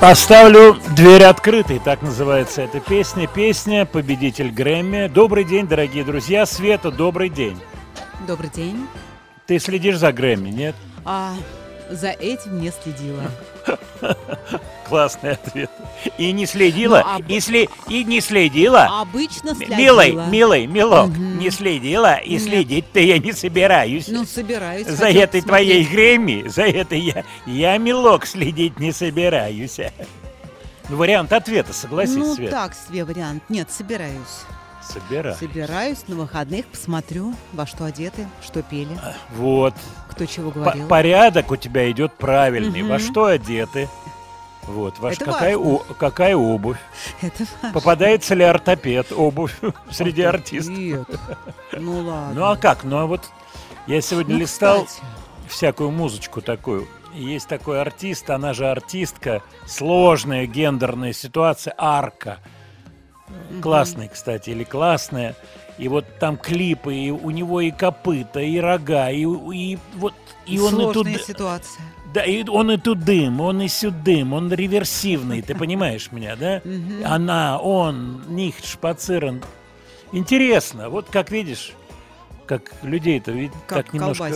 Оставлю дверь открытой, так называется эта песня. Песня «Победитель Грэмми». Добрый день, дорогие друзья. Света, добрый день. Добрый день. Ты следишь за Грэмми, нет? За этим не следила. Классный ответ. И не следила, и не следила. Обычно следила. Милый, не следила, и следить-то я не собираюсь. Ну, собираюсь. За этой твоей Грэмми, за этой я, милок, следить не собираюсь. Ну, вариант ответа, согласись, Свет. Ну, так себе вариант. Нет, собираюсь. Собираюсь, на выходных посмотрю, во что одеты, что пели. Вот. Кто чего говорил. Порядок у тебя идет правильный. Во что одеты. Вот, какая обувь? Это важно. Попадается ли ортопед обувь среди артистов? Нет. Ну ладно. Ну а как? Ну а вот я сегодня листал всякую музычку такую. Есть такой артист, она же артистка. Сложная гендерная ситуация. Арка. Классный, кстати, или классная. И вот там клипы, и у него и копыта, и рога, и вот... И сложная он и тут... ситуация. Да, и он и тудым, он и сюдым, он реверсивный, ты понимаешь меня, да? Она, он, них, шпациран. Интересно, вот как видишь, как людей-то так немножко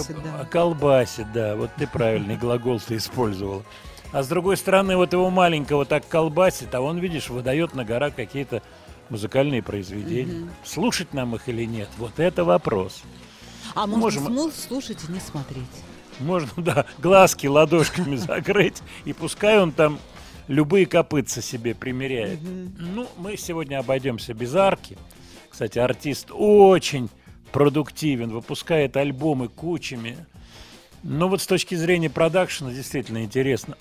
колбасит, да, вот ты правильный глагол ты использовал. А с другой стороны, вот его маленького так колбасит, а он, видишь, выдает на гора какие-то музыкальные произведения. Слушать нам их или нет, вот это вопрос. А можно слушать и не смотреть. Можно, да, глазки ладошками закрыть, и пускай он там любые копытца себе примеряет. Ну, мы сегодня обойдемся без арки. Кстати, артист очень продуктивен, выпускает альбомы кучами. Но вот с точки зрения продакшена действительно интересно.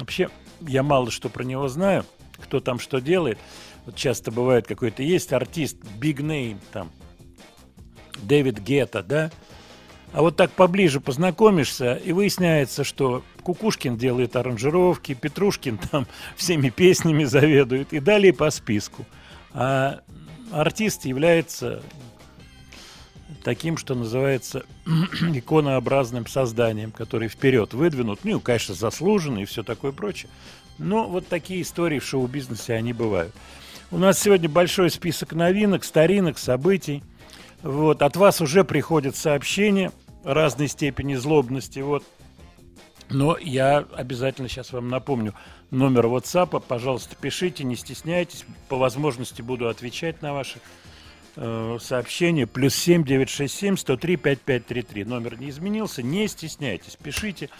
Вообще, я мало что про него знаю, кто там что делает. Вот часто бывает какой-то есть артист, big name, там, Дэвид Гетта, да? А вот так поближе познакомишься, и выясняется, что Кукушкин делает аранжировки, Петрушкин там всеми песнями заведует, и далее по списку. А артист является таким, что называется, иконообразным созданием, который вперед выдвинут, ну, конечно, заслуженный и все такое прочее. Но вот такие истории в шоу-бизнесе, они бывают. У нас сегодня большой список новинок, старинок, событий. Вот, от вас уже приходят сообщения разной степени злобности, вот. Но я обязательно сейчас вам напомню номер WhatsApp, пожалуйста, пишите, не стесняйтесь, по возможности буду отвечать на ваши сообщение +7 967 103 5533. Номер не изменился, не стесняйтесь, пишите.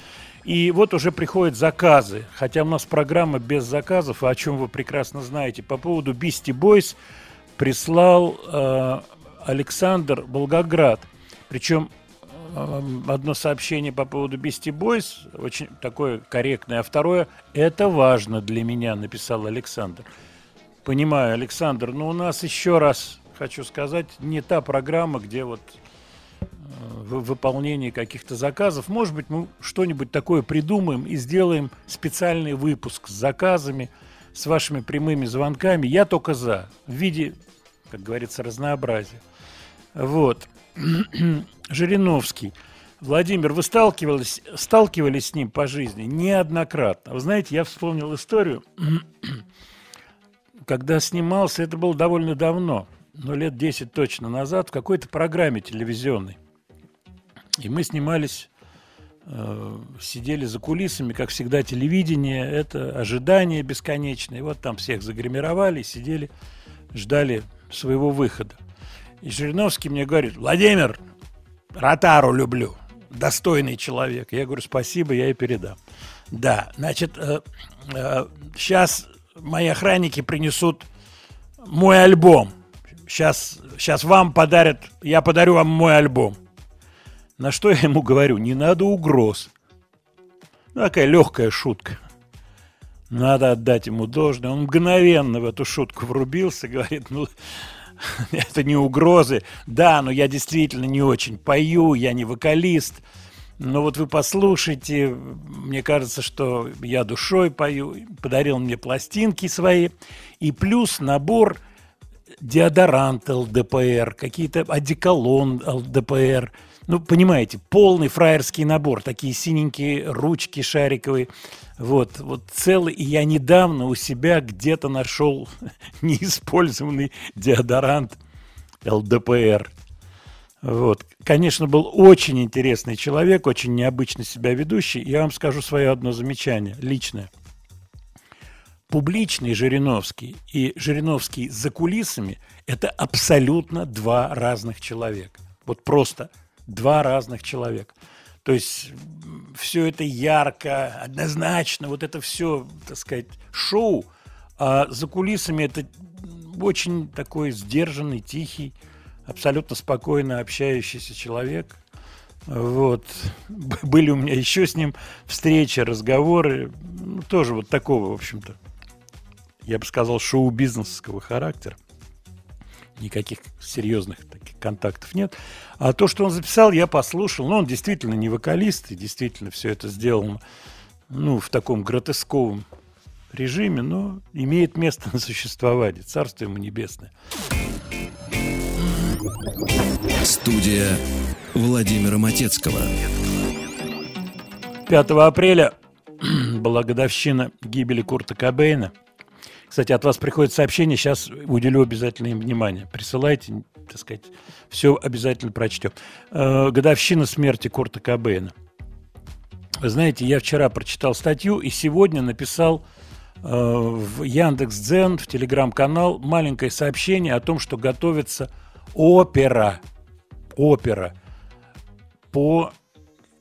И вот уже приходят заказы, хотя у нас программа без заказов, о чем вы прекрасно знаете. По поводу Beastie Boys прислал Александр, Волгоград. Причем одно сообщение по поводу Beastie Boys, очень такое корректное, а второе «это важно для меня», написал Александр. Понимаю, Александр, но у нас, еще раз хочу сказать, не та программа, где вот в выполнении каких-то заказов. Может быть, мы что-нибудь такое придумаем и сделаем специальный выпуск с заказами, с вашими прямыми звонками. Я только за, в виде, как говорится, разнообразия. Вот. Жириновский. Владимир, вы сталкивались с ним по жизни неоднократно. Вы знаете, я вспомнил историю, когда снимался, это было довольно давно, но лет 10 точно назад, в какой-то программе телевизионной. И мы снимались, сидели за кулисами, как всегда, телевидение, это ожидание бесконечное. И вот там всех загримировали, сидели, ждали своего выхода. И Жириновский мне говорит: «Владимир, Ротару люблю, достойный человек». Я говорю: «Спасибо, я и передам». Да, значит, сейчас мои охранники принесут мой альбом. Сейчас вам подарят, я подарю вам мой альбом. На что я ему говорю: не надо угроз. Ну, такая легкая шутка. Надо отдать ему должное. Он мгновенно в эту шутку врубился, говорит: ну... это не угрозы. Да, но я действительно не очень пою, я не вокалист. Но вот вы послушайте, мне кажется, что я душой пою. Подарил мне пластинки свои. И плюс набор деодорант ЛДПР, какие-то одеколон ЛДПР. Ну, понимаете, полный фраерский набор. Такие синенькие ручки шариковые. Вот целый. И я недавно у себя где-то нашел неиспользованный деодорант ЛДПР. Вот. Конечно, был очень интересный человек, очень необычно себя ведущий. Я вам скажу свое одно замечание личное. Публичный Жириновский и Жириновский за кулисами – это абсолютно два разных человека. Вот просто два разных человека. То есть все это ярко, однозначно, вот это все, так сказать, шоу. А за кулисами это очень такой сдержанный, тихий, абсолютно спокойно общающийся человек. Вот. Были у меня еще с ним встречи, разговоры, ну, тоже вот такого, в общем-то, я бы сказал, шоу-бизнесского характера. Никаких серьезных таких контактов нет. А то, что он записал, я послушал. Но он действительно не вокалист, и действительно все это сделано, ну, в таком гротесковом режиме, но имеет место существовать. Царство ему небесное. Студия Владимира Матецкого. 5 апреля была годовщина гибели Курта Кобейна. Кстати, от вас приходит сообщение, сейчас уделю обязательно им внимание. Присылайте, так сказать, все обязательно прочтем. Годовщина смерти Курта Кобейна. Вы знаете, я вчера прочитал статью и сегодня написал в Яндекс.Дзен, в Телеграм-канал маленькое сообщение о том, что готовится опера по,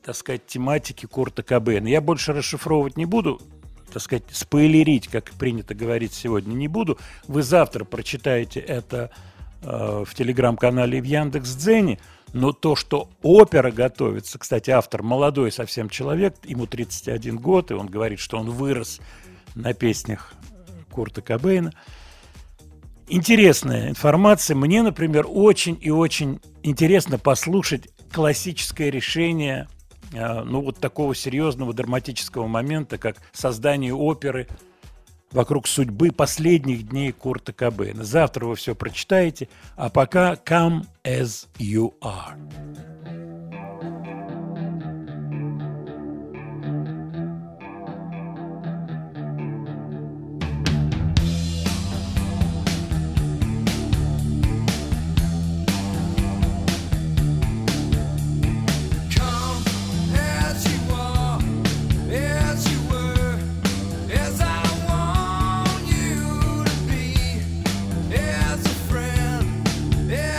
так сказать, тематике Курта Кобейна. Я больше расшифровывать не буду, так сказать, спойлерить, как принято говорить сегодня, не буду. Вы завтра прочитаете это в Телеграм-канале и в Яндекс.Дзене. Но то, что опера готовится, кстати, автор молодой совсем человек, ему 31 год, и он говорит, что он вырос на песнях Курта Кобейна. Интересная информация. Мне, например, очень и очень интересно послушать классическое решение, ну, вот такого серьезного драматического момента, как создание оперы вокруг судьбы последних дней Курта Кобейна. Завтра вы все прочитаете, а пока «Come as you are». Yeah.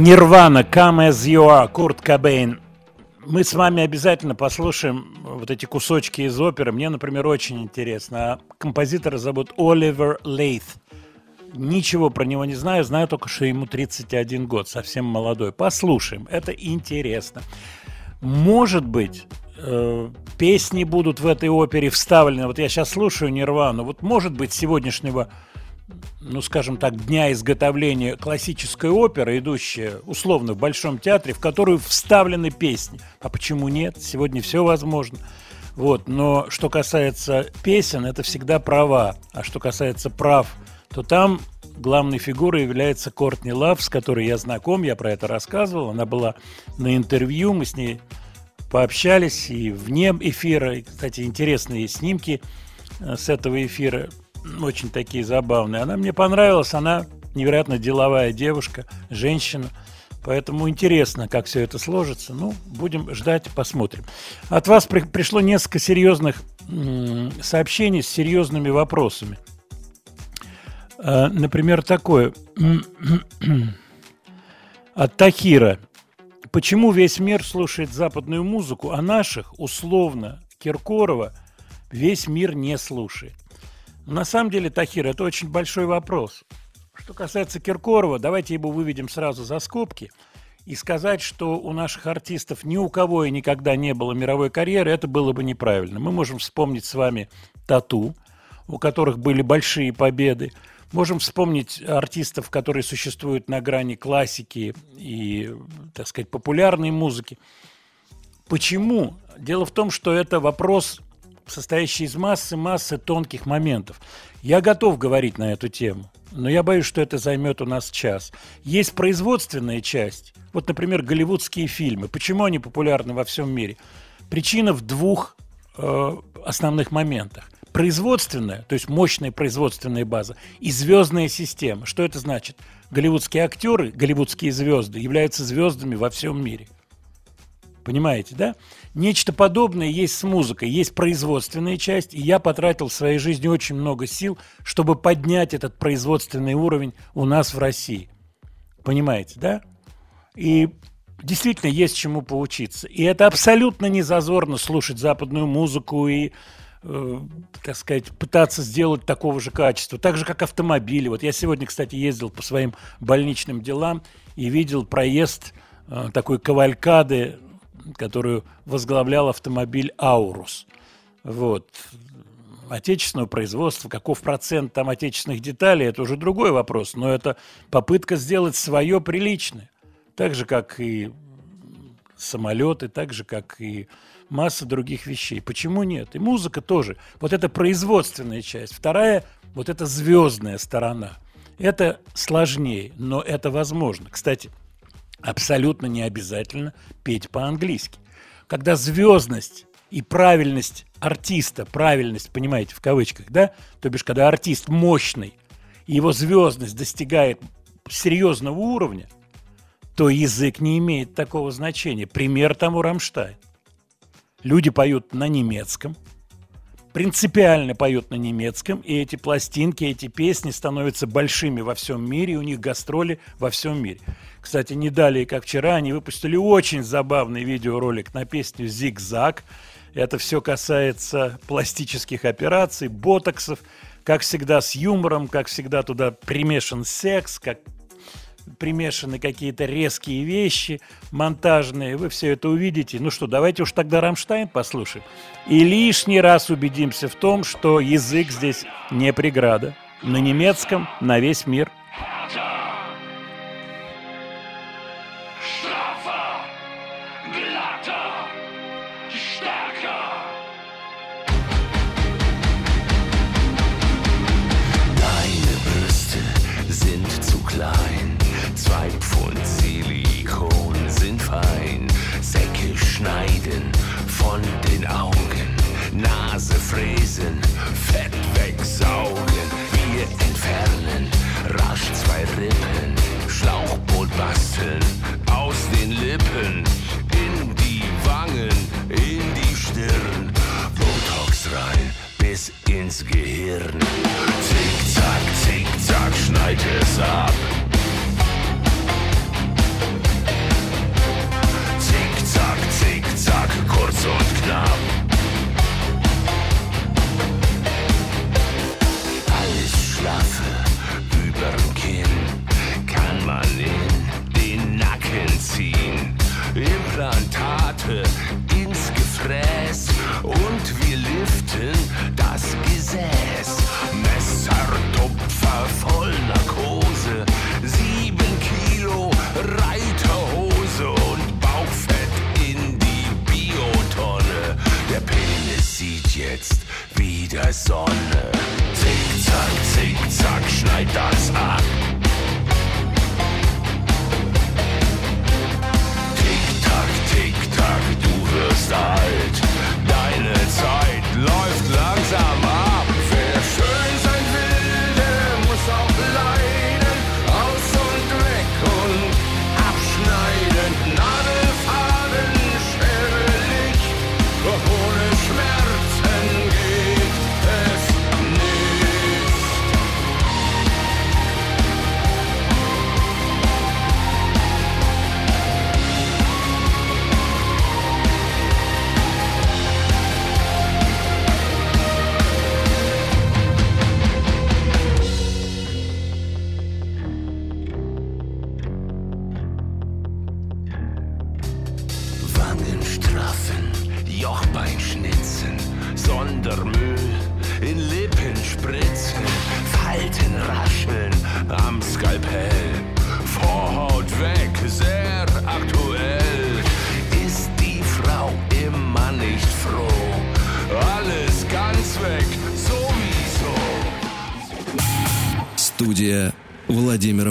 Нирвана, Come As You Are, Курт Кобейн. Мы с вами обязательно послушаем вот эти кусочки из оперы. Мне, например, очень интересно. Композитора зовут Оливер Лейт. Ничего про него не знаю, знаю только, что ему 31 год, совсем молодой. Послушаем, это интересно. Может быть, песни будут в этой опере вставлены. Вот я сейчас слушаю «Нирвану». Вот, может быть, сегодняшнего, ну, скажем так, дня изготовления классической оперы, идущей условно в Большом театре, в которую вставлены песни. А почему нет? Сегодня все возможно. Вот. Но что касается песен, это всегда права. А что касается прав, то там главной фигурой является Кортни Лав, с которой я знаком, я про это рассказывал. Она была на интервью, мы с ней пообщались и вне эфира. И, кстати, интересные снимки с этого эфира, очень такие забавные. Она мне понравилась, она невероятно деловая девушка, женщина. Поэтому интересно, как все это сложится. Ну, будем ждать, посмотрим. От вас пришло несколько серьезных сообщений с серьезными вопросами. Например, такое от Тахира. Почему весь мир слушает западную музыку, а наших, условно, Киркорова, весь мир не слушает? На самом деле, Тахир, это очень большой вопрос. Что касается Киркорова, давайте его выведем сразу за скобки и сказать, что у наших артистов ни у кого и никогда не было мировой карьеры, это было бы неправильно. Мы можем вспомнить с вами Тату, у которых были большие победы. Можем вспомнить артистов, которые существуют на грани классики и, так сказать, популярной музыки. Почему? Дело в том, что это вопрос, состоящий из массы тонких моментов. Я готов говорить на эту тему, но я боюсь, что это займет у нас час. Есть производственная часть. Вот, например, голливудские фильмы. Почему они популярны во всем мире? Причина в двух основных моментах. Производственная, то есть мощная производственная база, и звездная система. Что это значит? Голливудские актеры, голливудские звезды являются звездами во всем мире. Понимаете, да? Нечто подобное есть с музыкой, есть производственная часть, и я потратил в своей жизни очень много сил, чтобы поднять этот производственный уровень у нас в России. Понимаете, да? И действительно есть чему поучиться. И это абсолютно не зазорно слушать западную музыку и, так сказать, пытаться сделать такого же качества. Так же, как автомобили. Вот я сегодня, кстати, ездил по своим больничным делам и видел проезд такой кавалькады, которую возглавлял автомобиль «Аурус». Вот. Отечественного производства, каков процент там отечественных деталей, это уже другой вопрос. Но это попытка сделать свое приличное. Так же, как и самолеты, так же, как и масса других вещей. Почему нет? И музыка тоже. Вот это производственная часть. Вторая – вот эта звездная сторона. Это сложнее, но это возможно. Кстати, абсолютно не обязательно петь по-английски. Когда звездность и правильность артиста, правильность, понимаете, в кавычках, да? То бишь, когда артист мощный, и его звездность достигает серьезного уровня, то язык не имеет такого значения. Пример тому Рамштайн. Люди поют на немецком, принципиально поют на немецком, и эти пластинки, эти песни становятся большими во всем мире, и у них гастроли во всем мире. Кстати, не далее, как вчера, они выпустили очень забавный видеоролик на песню «Зигзаг». Это все касается пластических операций, ботоксов, как всегда с юмором, как всегда туда примешан секс, как примешаны какие-то резкие вещи монтажные, вы все это увидите. Ну что, давайте уж тогда Рамштайн послушаем. И лишний раз убедимся в том, что язык здесь не преграда. На немецком, на весь мир. Schneiden von den Augen, Nase fräsen, Fett wegsaugen. Wir entfernen rasch zwei Rippen, Schlauchboot basteln aus den Lippen, in die Wangen, in die Stirn, Botox rein bis ins Gehirn. Zickzack, zickzack, schneid es ab. Implantate ins Gefräß und wir liften das Gesäß. Messertupfer voll Narkose, 7 Kilo Reiterhose und Bauchfett in die Biotonne. Der Penis sieht jetzt wieder Sonne. Zickzack, schneid das ab. Tick-Tack, du wirst alt. Deine Zeit läuft langsam ab. Wer schön sein will, der muss auch leiden. Aus und weg und abschneiden. Nadelfaden, schwerlich, doch ohne Schmerzen geht es Владимира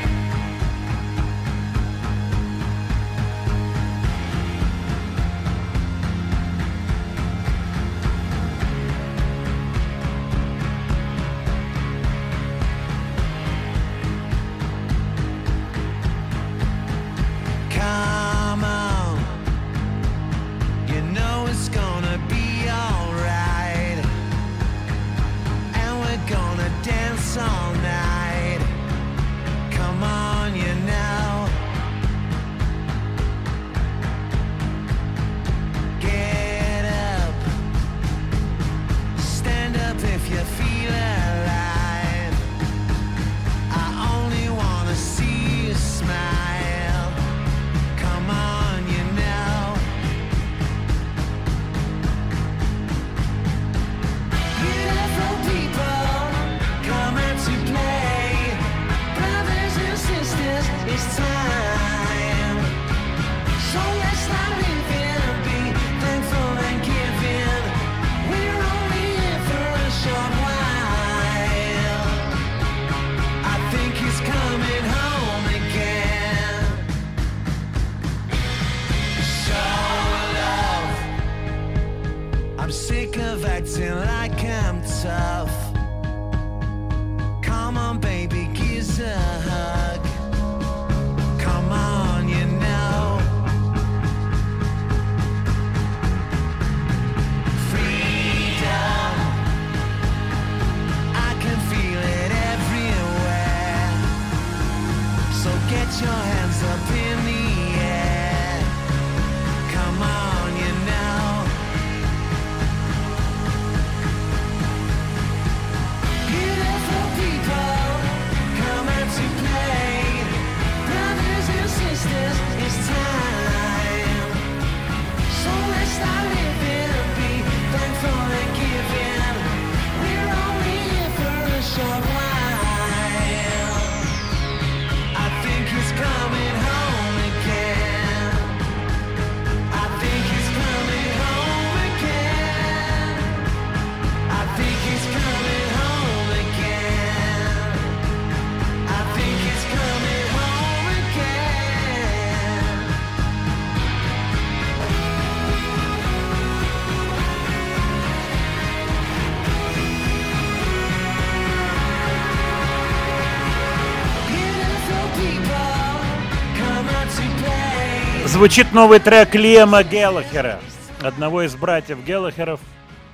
Звучит новый трек Лиама Галлахера, одного из братьев Галлахеров,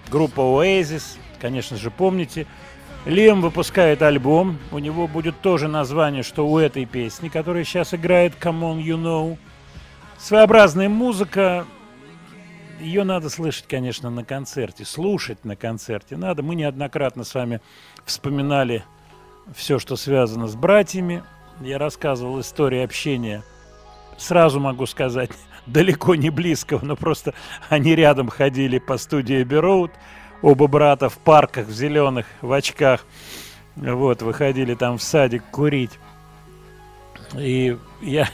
группа Oasis, конечно же, помните. Лиам выпускает альбом, у него будет тоже название, что у этой песни, которая сейчас играет Come On You Know. Своеобразная музыка, ее надо слышать, конечно, на концерте, слушать на концерте надо. Мы неоднократно с вами вспоминали все, что связано с братьями. Я рассказывал историю общения сразу могу сказать, далеко не близкого, но просто они рядом ходили по студии Эбби Роуд, оба брата в парках, в зеленых, в очках, вот, выходили там в садик курить. И я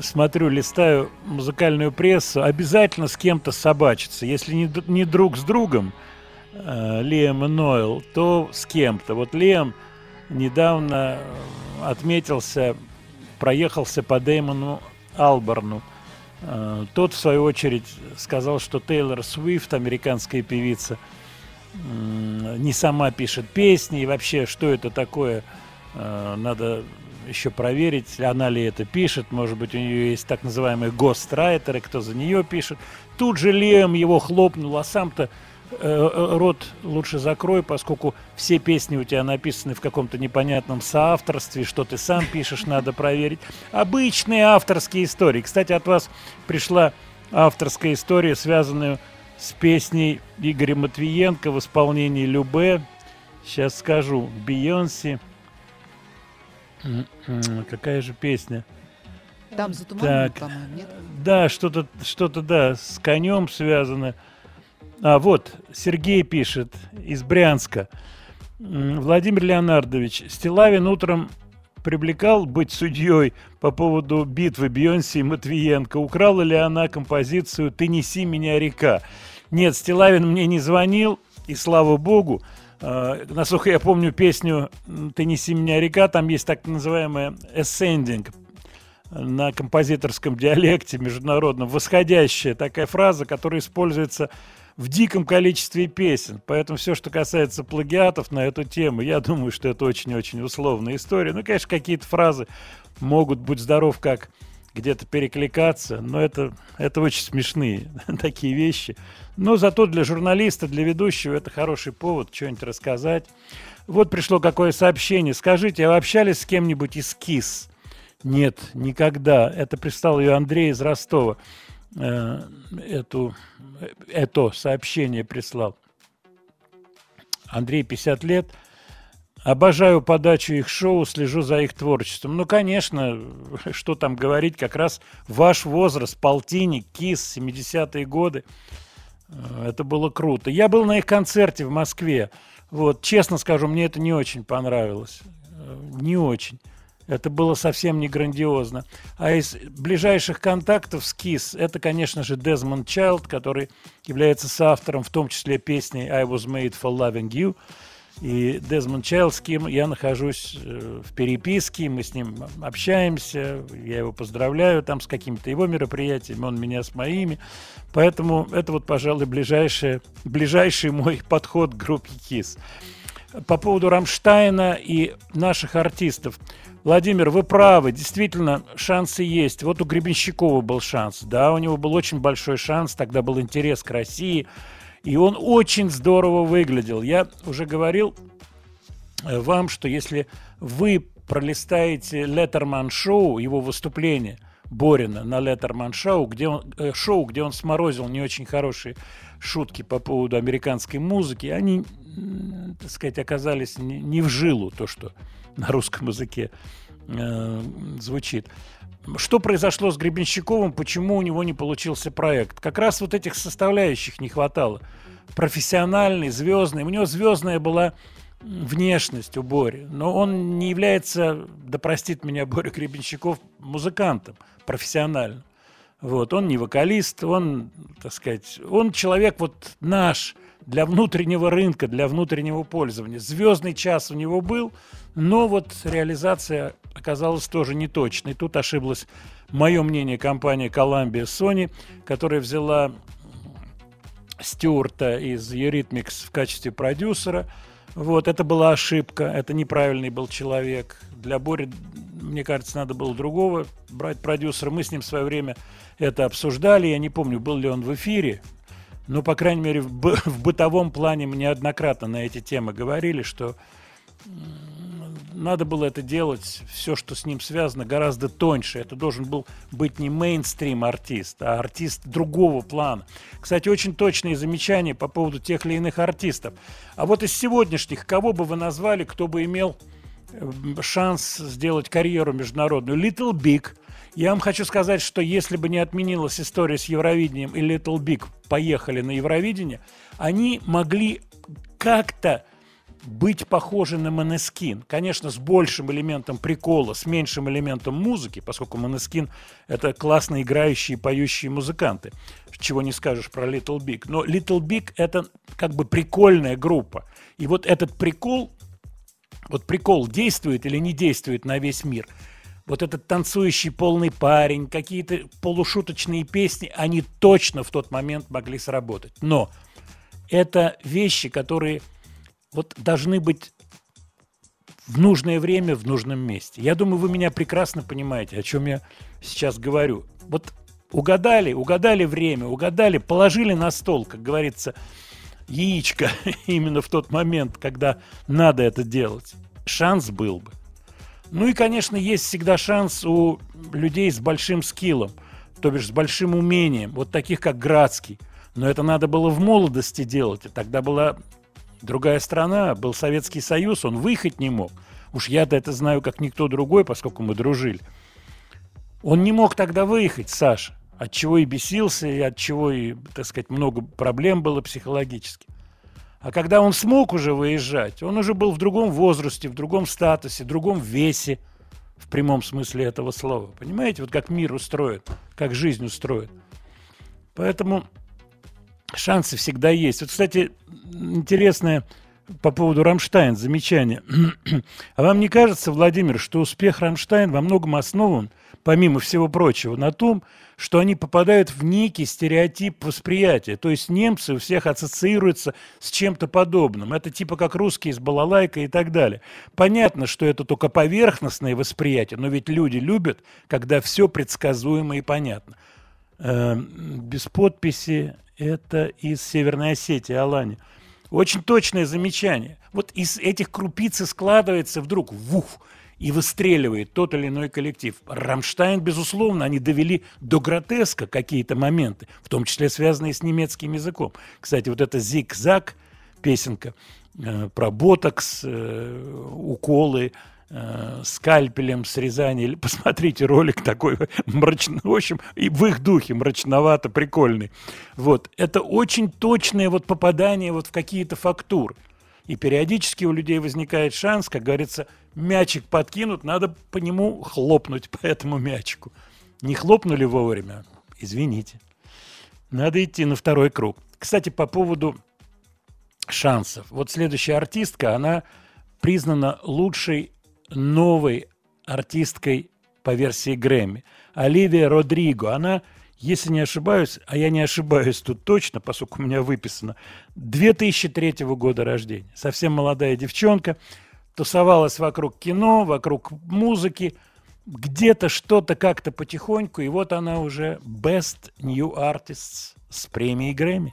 смотрю, листаю музыкальную прессу, обязательно с кем-то собачится, если не друг с другом, Лиэм и Ноэл, то с кем-то. Вот Лиэм недавно отметился, проехался по Дэймону Алборну. Тот, в свою очередь, сказал, что Тейлор Свифт, американская певица, не сама пишет песни, и вообще, что это такое, надо еще проверить, она ли это пишет, может быть, у нее есть так называемые гострайтеры, кто за нее пишет. Тут же Лиэм его хлопнул, а сам-то рот лучше закрой, поскольку все песни у тебя написаны в каком-то непонятном соавторстве, что ты сам пишешь, надо проверить. Обычные авторские истории. Кстати, от вас пришла авторская история, связанная с песней Игоря Матвиенко в исполнении Любэ. Сейчас скажу. Бейонсе. Какая же песня? Там затуманено, по-моему, нет? Да, что-то, да, с конем связано. А вот, Сергей пишет из Брянска. Владимир Леонардович, Стиллавин утром привлекал быть судьей по поводу битвы Бейонсе и Матвиенко. Украла ли она композицию «Ты неси меня, река»? Нет, Стиллавин мне не звонил, и слава богу. Насколько я помню песню «Ты неси меня, река», там есть так называемая «ascending» на композиторском диалекте международном, восходящая такая фраза, которая используется в диком количестве песен. Поэтому все, что касается плагиатов на эту тему, я думаю, что это очень-очень условная история. Ну, конечно, какие-то фразы могут, будь здоров, как где-то перекликаться, но это очень смешные такие вещи. Но зато для журналиста, для ведущего это хороший повод что-нибудь рассказать. Вот пришло какое сообщение. Скажите, а вы общались с кем-нибудь из КИС? Нет, никогда. Это прислал ее Андрей из Ростова. Это сообщение прислал. Андрей, 50 лет. Обожаю подачу их шоу, слежу за их творчеством. Ну, конечно, что там говорить, как раз ваш возраст, полтинник, КИС, 70-е годы. Это было круто. Я был на их концерте в Москве. Вот, честно скажу, мне это не очень понравилось. Не очень. Это было совсем не грандиозно. А из ближайших контактов с КИС, это, конечно же, Дезмонд Чайлд, который является соавтором, в том числе, песни «I was made for loving you». И Дезмонд Чайлд, с кем я нахожусь в переписке, мы с ним общаемся, я его поздравляю там с какими-то его мероприятиями, он меня с моими. Поэтому это вот, пожалуй, ближайший мой подход к группе КИС. По поводу Рамштайна и наших артистов. Владимир, вы правы, действительно, шансы есть. Вот у Гребенщикова был шанс, да, у него был очень большой шанс, тогда был интерес к России, и он очень здорово выглядел. Я уже говорил вам, что если вы пролистаете Letterman Show, его выступление Борина на Letterman Show, где он сморозил не очень хорошие шутки по поводу американской музыки, они, так сказать, оказались не в жилу, то, что на русском языке звучит. Что произошло с Гребенщиковым, почему у него не получился проект? Как раз вот этих составляющих не хватало. Профессиональный, звездный. У него звездная была внешность у Бори, но он не является, да простит меня Боря Гребенщиков, музыкантом профессиональным. Вот, он не вокалист, он, так сказать, он человек вот наш, для внутреннего рынка, для внутреннего пользования. Звездный час у него был, но вот реализация оказалась тоже неточной. Тут ошиблась, мое мнение, компания Columbia Sony, которая взяла Стюарта из Eurythmics в качестве продюсера. Вот, это была ошибка, это неправильный был человек. Для Бори, мне кажется, надо было другого брать продюсера. Мы с ним в свое время это обсуждали. Я не помню, был ли он в эфире. Но, по крайней мере, в бытовом плане мы неоднократно на эти темы говорили, что надо было это делать, все, что с ним связано, гораздо тоньше. Это должен был быть не мейнстрим-артист, а артист другого плана. Кстати, очень точные замечания по поводу тех или иных артистов. А вот из сегодняшних, кого бы вы назвали, кто бы имел шанс сделать карьеру международную? Little Big Я вам хочу сказать, что если бы не отменилась история с Евровидением и Little Big поехали на Евровидение, они могли как-то быть похожи на Måneskin. Конечно, с большим элементом прикола, с меньшим элементом музыки, поскольку Måneskin — это классно играющие и поющие музыканты. Чего не скажешь про Little Big. Но Little Big — это как бы прикольная группа. И вот этот прикол, вот прикол действует или не действует на весь мир. Вот этот танцующий полный парень, какие-то полушуточные песни, они точно в тот момент могли сработать. Но это вещи, которые вот должны быть в нужное время, в нужном месте. Я думаю, вы меня прекрасно понимаете, о чем я сейчас говорю. Вот угадали, угадали время, угадали, положили на стол, как говорится, яичко именно в тот момент, когда надо это делать. Шанс был бы. Ну и, конечно, есть всегда шанс у людей с большим скиллом, то бишь с большим умением, вот таких, как Градский. Но это надо было в молодости делать, и тогда была другая страна, был Советский Союз, он выехать не мог. Уж я-то это знаю, как никто другой, поскольку мы дружили. Он не мог тогда выехать, Саша, отчего и бесился, и отчего и, так сказать, много проблем было психологически. А когда он смог уже выезжать, он уже был в другом возрасте, в другом статусе, в другом весе, в прямом смысле этого слова. Понимаете, вот как мир устроен, как жизнь устроен. Поэтому шансы всегда есть. Вот, кстати, интересное по поводу «Рамштайн» замечание. А вам не кажется, Владимир, что успех «Рамштайн» во многом основан, помимо всего прочего, на том, что они попадают в некий стереотип восприятия? То есть немцы у всех ассоциируются с чем-то подобным. Это типа как русские с балалайкой и так далее. Понятно, что это только поверхностное восприятие, но ведь люди любят, когда все предсказуемо и понятно. Без подписи. Это из Северной Осетии, Алани. Очень точное замечание. Вот из этих крупиц и складывается вдруг вуф и выстреливает тот или иной коллектив. «Рамштайн», безусловно, они довели до гротеска какие-то моменты, в том числе связанные с немецким языком. Кстати, вот эта «Зиг-заг» песенка про ботокс, уколы, скальпелем, срезание. Посмотрите ролик такой мрачный, в общем, и в их духе мрачновато, прикольный. Вот. Это очень точное вот попадание вот в какие-то фактуры. И периодически у людей возникает шанс, как говорится, мячик подкинут, надо по нему хлопнуть, по этому мячику. Не хлопнули вовремя? Извините. Надо идти на второй круг. Кстати, по поводу шансов. Вот следующая артистка, она признана лучшей новой артисткой по версии Грэмми. Оливия Родриго. Она, если не ошибаюсь, а я не ошибаюсь тут точно, поскольку у меня выписано, 2003 года рождения. Совсем молодая девчонка. Тусовалась вокруг кино, вокруг музыки. Где-то что-то как-то потихоньку. И вот она уже Best New Artists с премией Грэмми.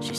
She's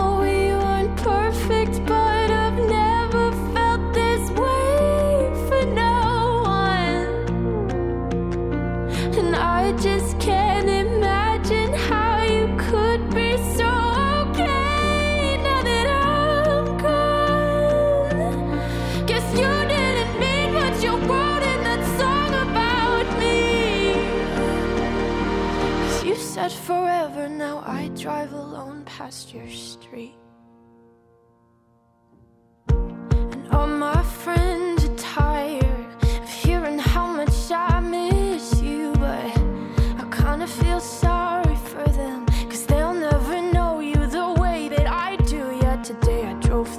we weren't perfect, but I've never felt this way for no one. And I just can't imagine how could be so okay now that I'm gone. Guess you didn't mean what you wrote in that song about me. Cause you said forever, now I drive alone past your street. And all my friends are tired of hearing how much I miss you, but I kinda feel sorry for them. Today I drove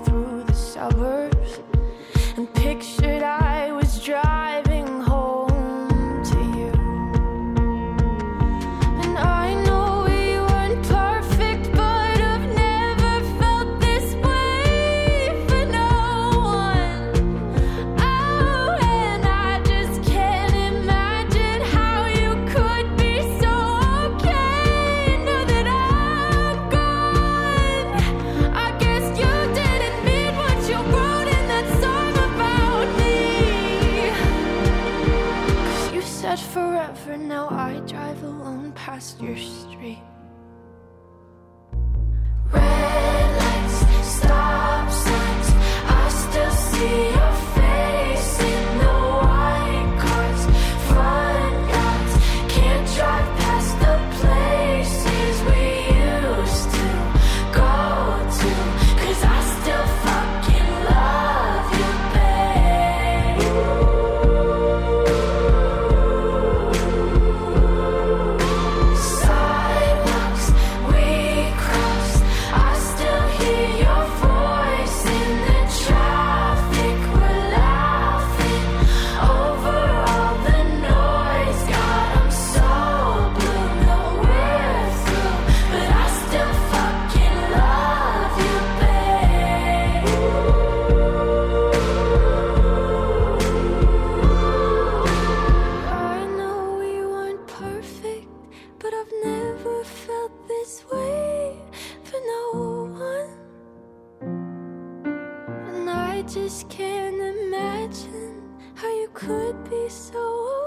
just can't imagine how you could be so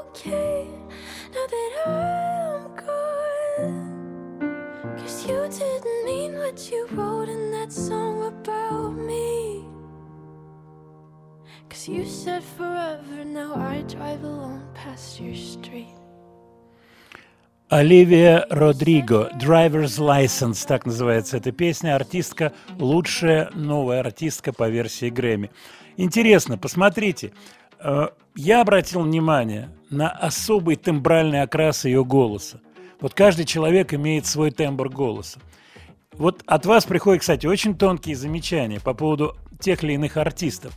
okay now that I'm gone. Cause you didn't mean what you wrote in that song about me. Cause you said forever, now I drive alone past your street. Оливия Родриго, Driver's License, так называется эта песня, артистка, лучшая новая артистка по версии Грэмми. Интересно, посмотрите, я обратил внимание на особый тембральный окрас ее голоса. Вот каждый человек имеет свой тембр голоса. Вот от вас приходят, кстати, очень тонкие замечания по поводу тех или иных артистов.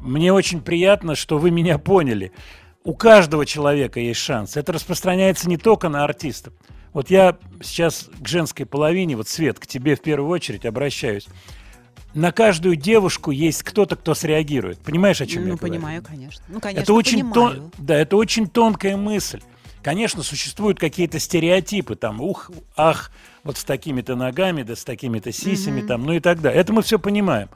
Мне очень приятно, что вы меня поняли. У каждого человека есть шанс. Это распространяется не только на артистов. Вот я сейчас к женской половине, вот, Свет, к тебе в первую очередь обращаюсь. На каждую девушку есть кто-то, кто среагирует. Понимаешь, о чем я говорю? Понимаю, конечно. Это очень это очень тонкая мысль. Конечно, существуют какие-то стереотипы, там, ух, ах, вот с такими-то ногами, да с такими-то сисями, там, ну и так далее. Это мы все понимаем.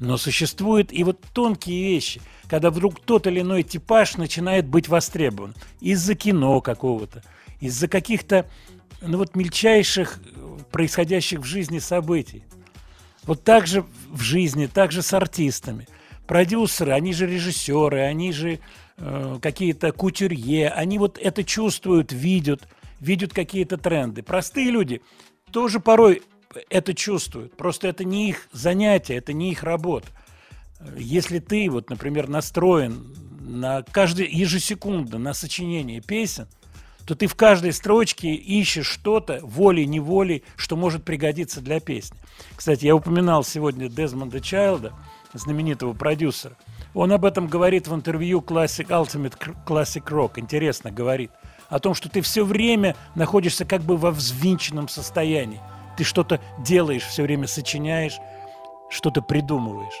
Но существуют и вот тонкие вещи, когда вдруг тот или иной типаж начинает быть востребован из-за кино какого-то, из-за каких-то, ну вот, мельчайших происходящих в жизни событий. Вот так же в жизни, так же с артистами. Продюсеры, они же режиссеры, они же какие-то кутюрье, они вот это чувствуют, видят какие-то тренды. Простые люди тоже порой это чувствуют. Просто это не их занятие, это не их работа. Если ты, вот, например, настроен на каждый, ежесекундно на сочинение песен, то ты в каждой строчке ищешь что-то волей-неволей, что может пригодиться для песни. Кстати, я упоминал сегодня Дезмонда Чайлда, знаменитого продюсера. Он об этом говорит в интервью Ultimate Classic Rock. Интересно говорит. О том, что ты все время находишься как бы во взвинченном состоянии. Ты что-то делаешь, все время сочиняешь, что-то придумываешь.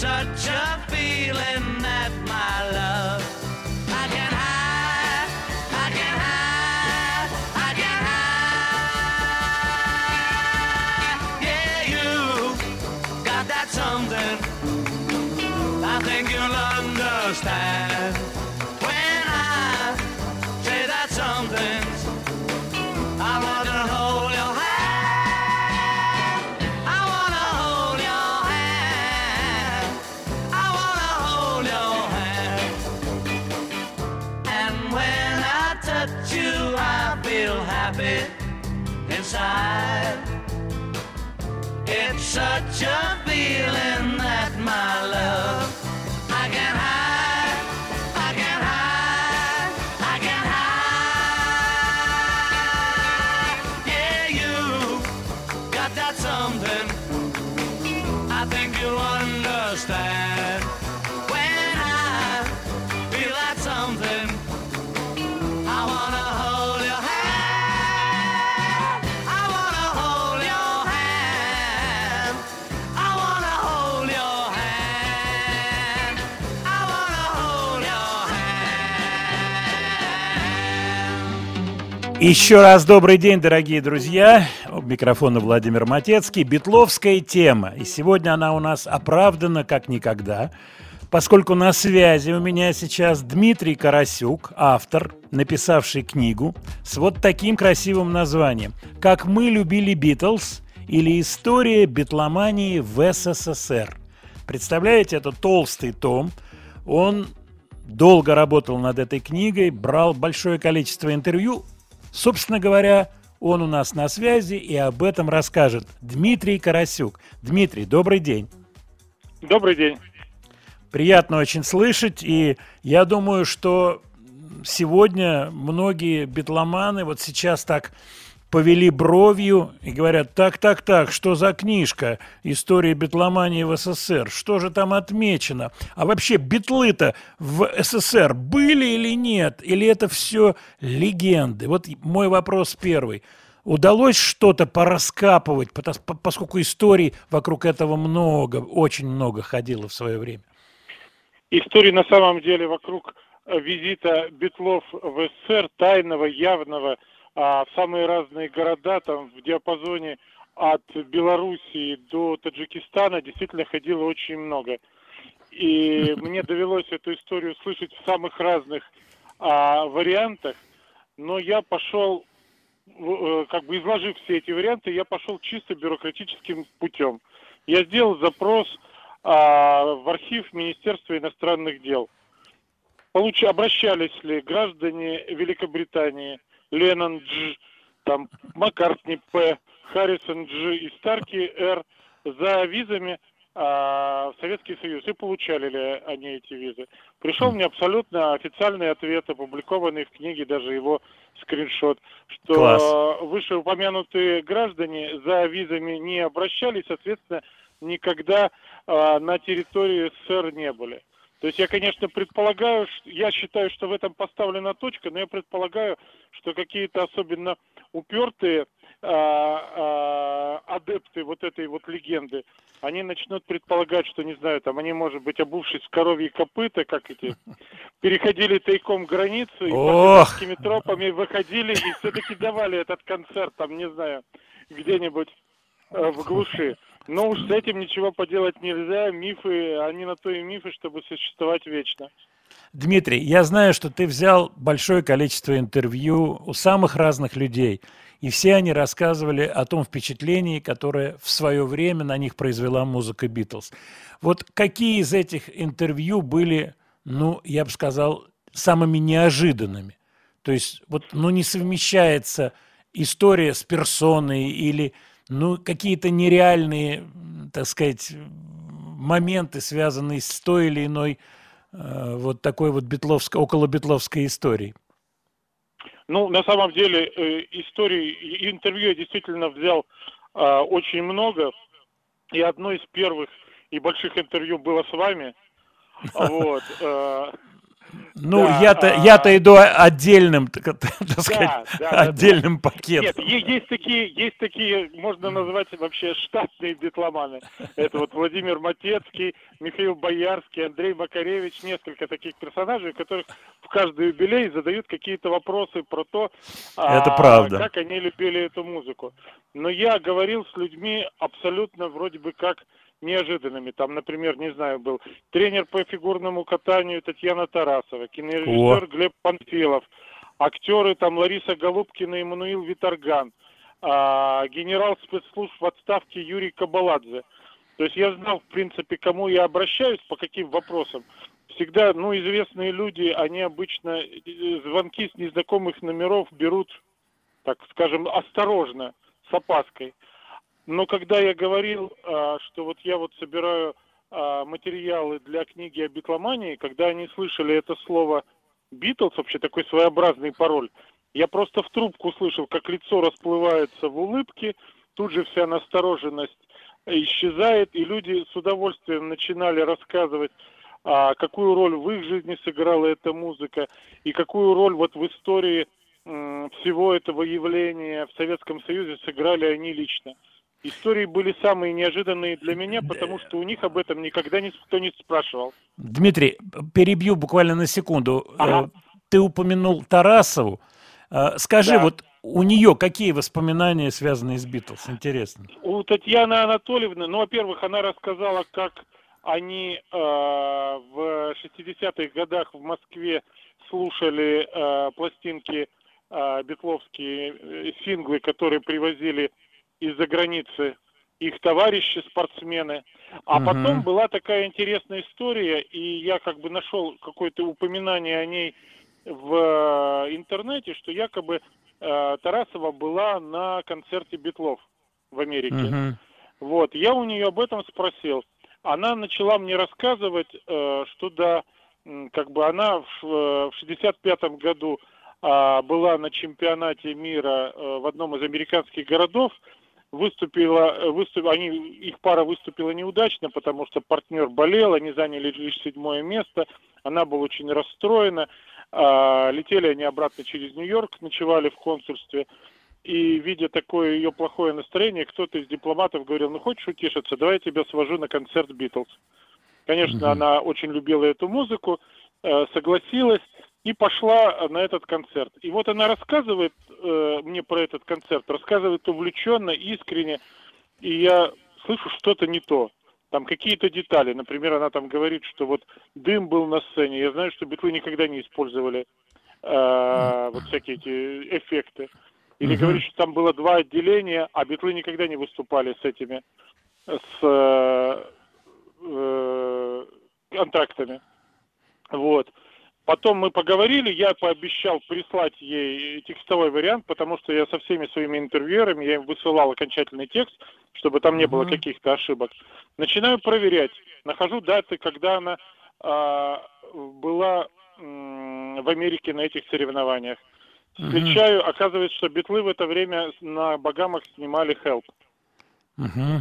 Such a feeling that my love I can't hide, I can't hide, I can't hide. Yeah, you got that something I think you'll understand when I say that something. I want to hold your hand. It's such a feeling that my love I can't hide, I can't hide, I can't hide. Yeah, you got that something I think you'll understand. When I feel that something I wanna hold your hand. I wanna hold your Еще раз добрый день, дорогие друзья. У микрофона Владимир Матецкий. Битловская тема. И сегодня она у нас оправдана как никогда, поскольку на связи у меня сейчас Дмитрий Карасюк, автор, написавший книгу с вот таким красивым названием «Как мы любили Битлз» или «История битломании в СССР». Представляете, это толстый том. Он долго работал над этой книгой, брал большое количество интервью. Собственно говоря, он у нас на связи и об этом расскажет Дмитрий Карасюк. Дмитрий, добрый день. Добрый день. Приятно очень слышать, и я думаю, что сегодня многие битломаны вот сейчас так повели бровью и говорят: так, что за книжка «История битломании в СССР», что же там отмечено? А вообще битлы-то в СССР были или нет? Или это все легенды? Вот мой вопрос первый. Удалось что-то пораскапывать, поскольку историй вокруг этого много, очень много ходило в свое время? Истории на самом деле вокруг визита битлов в СССР, тайного, явного, в самые разные города, там в диапазоне от Белоруссии до Таджикистана, действительно ходило очень много. И мне довелось эту историю слышать в самых разных вариантах, но я пошел, как бы изложив все эти варианты, я пошел чисто бюрократическим путем. Я сделал запрос в архив Министерства иностранных дел. Обращались ли граждане Великобритании, Леннон Дж, там, Маккартни П, Харрисон Дж и Старки Р, за визами в Советский Союз, и получали ли они эти визы. Пришел мне абсолютно официальный ответ, опубликованный в книге, даже его скриншот, что вышеупомянутые граждане за визами не обращались, соответственно, никогда на территории СССР не были. То есть я, конечно, предполагаю, я считаю, что в этом поставлена точка, но я предполагаю, что какие-то особенно упертые адепты вот этой вот легенды, они начнут предполагать, что, не знаю, там они, может быть, обувшись в коровьи копыта, как эти, переходили тайком границу и такими тропами выходили и все-таки давали этот концерт, там, не знаю, где-нибудь в глуши. Но уж с этим ничего поделать нельзя, мифы, они на то и мифы, чтобы существовать вечно. Дмитрий, я знаю, что ты взял большое количество интервью у самых разных людей, и все они рассказывали о том впечатлении, которое в свое время на них произвела музыка Битлз. Вот какие из этих интервью были, ну, я бы сказал, самыми неожиданными? То есть, вот, ну, не совмещается история с персоной или... Ну, какие-то нереальные, так сказать, моменты, связанные с той или иной вот такой вот битловской, околобитловской историей. Ну, на самом деле, истории, интервью я действительно взял очень много. И одно из первых и больших интервью было с вами. Вот. Ну, да, я-то иду отдельным, так сказать, отдельным пакетом. Нет, есть такие, можно назвать вообще штатные битломаны. Это вот Владимир Матецкий, Михаил Боярский, Андрей Макаревич, несколько таких персонажей, которых в каждый юбилей задают какие-то вопросы про то, как они любили эту музыку. Но я говорил с людьми абсолютно вроде бы как... неожиданными. Там, например, не знаю, был тренер по фигурному катанию Татьяна Тарасова, кинорежиссер Глеб Панфилов, актеры там Лариса Голубкина и Мануил Виторган, генерал спецслужб в отставке Юрий Кабаладзе. То есть я знал, в принципе, кому я обращаюсь, по каким вопросам. Всегда, ну, известные люди, они обычно звонки с незнакомых номеров берут, так скажем, осторожно, с опаской. Но когда я говорил, что вот я вот собираю материалы для книги о битломании, когда они слышали это слово «Битлз», вообще такой своеобразный пароль, я просто в трубку услышал, как лицо расплывается в улыбке, тут же вся настороженность исчезает, и люди с удовольствием начинали рассказывать, какую роль в их жизни сыграла эта музыка, и какую роль вот в истории всего этого явления в Советском Союзе сыграли они лично. Истории были самые неожиданные для меня, потому что у них об этом никогда никто не спрашивал. Дмитрий, перебью буквально на секунду. Ты упомянул Тарасову. Скажи, вот у нее какие воспоминания, связанные с Битлз? Интересно. У Татьяны Анатольевны, ну, во-первых, она рассказала, как они в 60-х годах в Москве слушали пластинки битловские, синглы, которые привозили из-за границы их товарищи, спортсмены. А потом была такая интересная история, и я как бы нашел какое-то упоминание о ней в интернете, что якобы Тарасова была на концерте Битлов в Америке. Вот, я у нее об этом спросил. Она начала мне рассказывать, что да, как бы она в 65-м году была на чемпионате мира в одном из американских городов, их пара выступила неудачно, потому что партнер болел, они заняли лишь 7-е место, она была очень расстроена, летели они обратно через Нью-Йорк, ночевали в консульстве, и, видя такое ее плохое настроение, кто-то из дипломатов говорил: ну, хочешь утешиться, давай я тебя свожу на концерт Битлз. Конечно, она очень любила эту музыку, согласилась и пошла на этот концерт. И вот она рассказывает мне про этот концерт, рассказывает увлеченно, искренне, и я слышу что-то не то. Там какие-то детали, например, она там говорит, что вот дым был на сцене, я знаю, что битлы никогда не использовали вот всякие эти эффекты. Или говорит, что там было 2 отделения, а битлы никогда не выступали с этими, с контрактами. Вот. Потом мы поговорили, я пообещал прислать ей текстовой вариант, потому что я со всеми своими интервьюерами, я им высылал окончательный текст, чтобы там не было каких-то ошибок. Начинаю проверять, нахожу даты, когда она была в Америке на этих соревнованиях. Встречаю, оказывается, что битлы в это время на Багамах снимали «Help».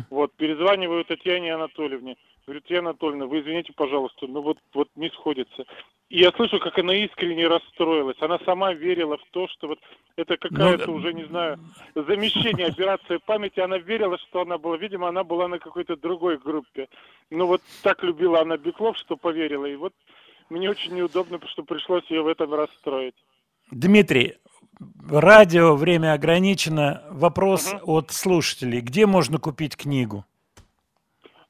Вот, перезваниваю Татьяне Анатольевне. Говорю: Татьяна Анатольевна, вы извините, пожалуйста, но вот не сходится. И я слышу, как она искренне расстроилась. Она сама верила в то, что вот это какая-то, уже не знаю, замещение, операция памяти. Она верила, что она была, видимо, она была на какой-то другой группе. Но вот так любила она битлов, что поверила. И вот мне очень неудобно, что пришлось ее в этом расстроить. Дмитрий, радио, время ограничено. Вопрос от слушателей. Где можно купить книгу?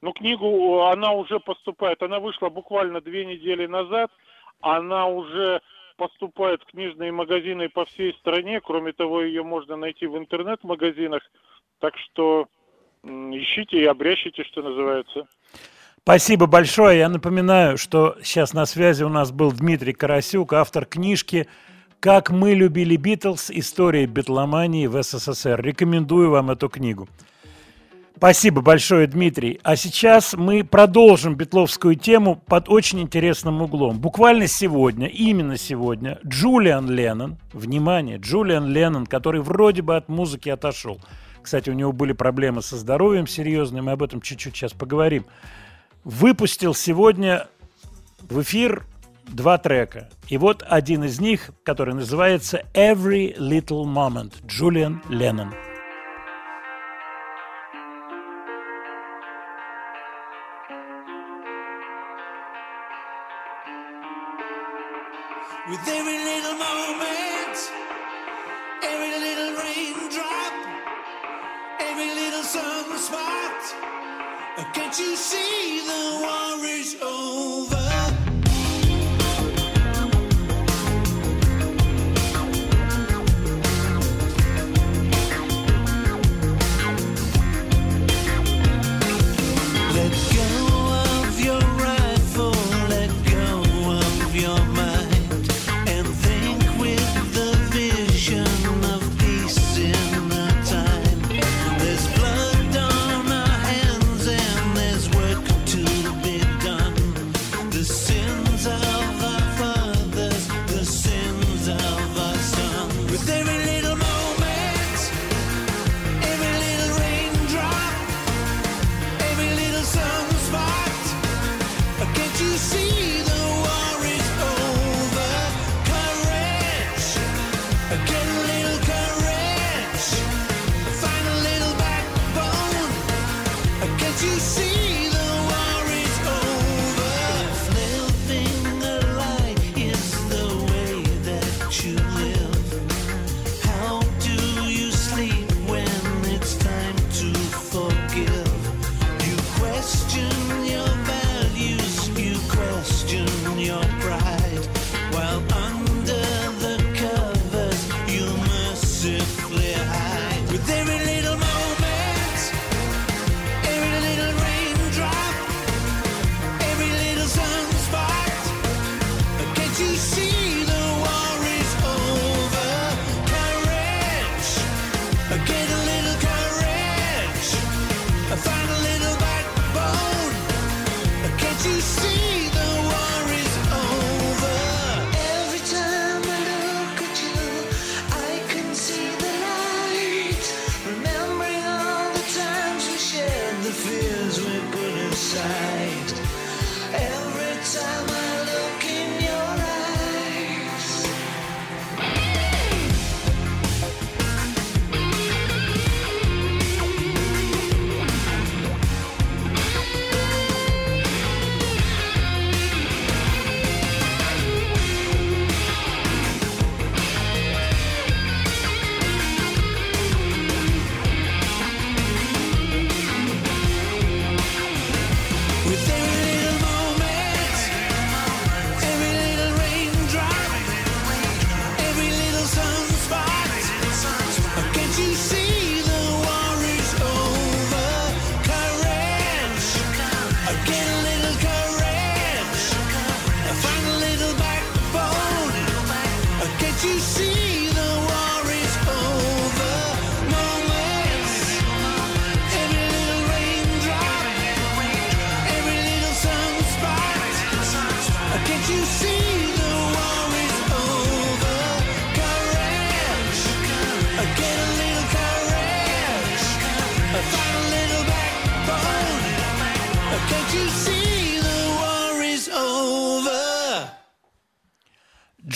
Ну, книгу, она уже поступает. Она вышла буквально 2 недели назад. Она уже поступает в книжные магазины по всей стране. Кроме того, ее можно найти в интернет-магазинах. Так что ищите и обрящите, что называется. Спасибо большое. Я напоминаю, что сейчас на связи у нас был Дмитрий Карасюк, автор книжки «Как мы любили Битлз. История битломании в СССР». Рекомендую вам эту книгу. Спасибо большое, Дмитрий. А сейчас мы продолжим битловскую тему под очень интересным углом. Буквально сегодня, именно сегодня, Джулиан Леннон, внимание, Джулиан Леннон, который вроде бы от музыки отошел. Кстати, у него были проблемы со здоровьем серьезные, мы об этом чуть-чуть сейчас поговорим. Выпустил сегодня в эфир 2 трека. И вот один из них, который называется «Every Little Moment», Джулиан Леннон. With every little moment, every little raindrop, every little sun spot, can't you see the war is over?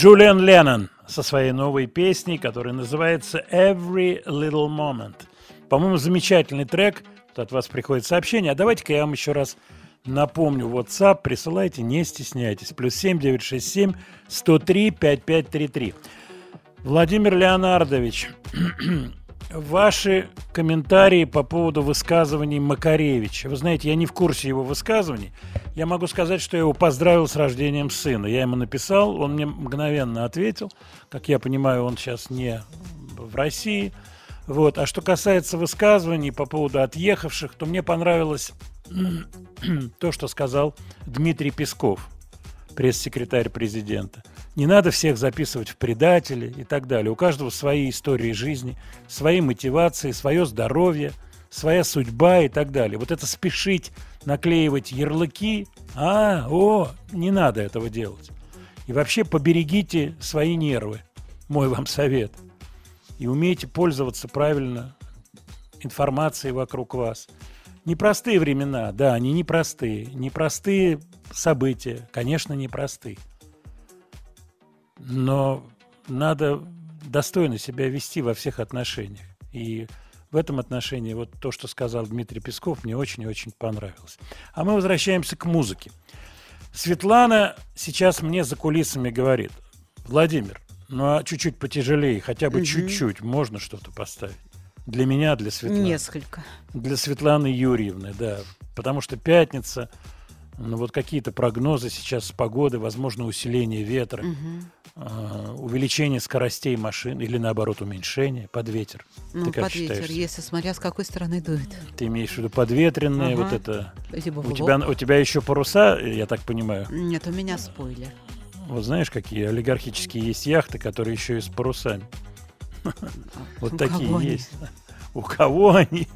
Джулиан Леннон со своей новой песней, которая называется «Every Little Moment». По-моему, замечательный трек. От вас приходит сообщение. А давайте-ка я вам еще раз напомню. WhatsApp присылайте, не стесняйтесь. +7 967 103 5533. Владимир Леонардович, ваши комментарии по поводу высказываний Макаревича. Вы знаете, я не в курсе его высказываний. Я могу сказать, что я его поздравил с рождением сына. Я ему написал, он мне мгновенно ответил. Как я понимаю, он сейчас не в России. Вот. А что касается высказываний по поводу отъехавших, то мне понравилось то, что сказал Дмитрий Песков, пресс-секретарь президента. Не надо всех записывать в предатели и так далее. У каждого свои истории жизни, свои мотивации, свое здоровье, своя судьба и так далее. Вот это спешить, наклеивать ярлыки, не надо этого делать. И вообще поберегите свои нервы, мой вам совет. И умейте пользоваться правильно информацией вокруг вас. Непростые времена, да, они непростые. Непростые события, конечно, непростые. Но надо достойно себя вести во всех отношениях. И в этом отношении вот то, что сказал Дмитрий Песков, мне очень-очень понравилось. А мы возвращаемся к музыке. Светлана сейчас мне за кулисами говорит: Владимир, чуть-чуть потяжелее, хотя бы чуть-чуть, можно что-то поставить? Для меня, для Светланы. Несколько. Для Светланы Юрьевны, да. Потому что пятница, какие-то прогнозы сейчас с погоды, возможно, усиление ветра, увеличение скоростей машин или, наоборот, уменьшение под ветер. Ну, ты как под ветер, если смотря с какой стороны дует. Ты имеешь в виду подветренное, вот это. У тебя еще паруса, я так понимаю? Нет, у меня спойлер. Вот знаешь, какие олигархические есть яхты, которые еще и с парусами. Вот такие есть. У кого они?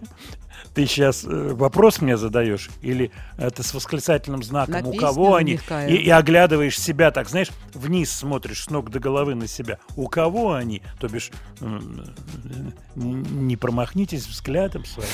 Ты сейчас вопрос мне задаешь? Или это с восклицательным знаком? У кого они? И оглядываешь себя так, знаешь, вниз смотришь с ног до головы на себя. У кого они? То бишь, не промахнитесь взглядом своим.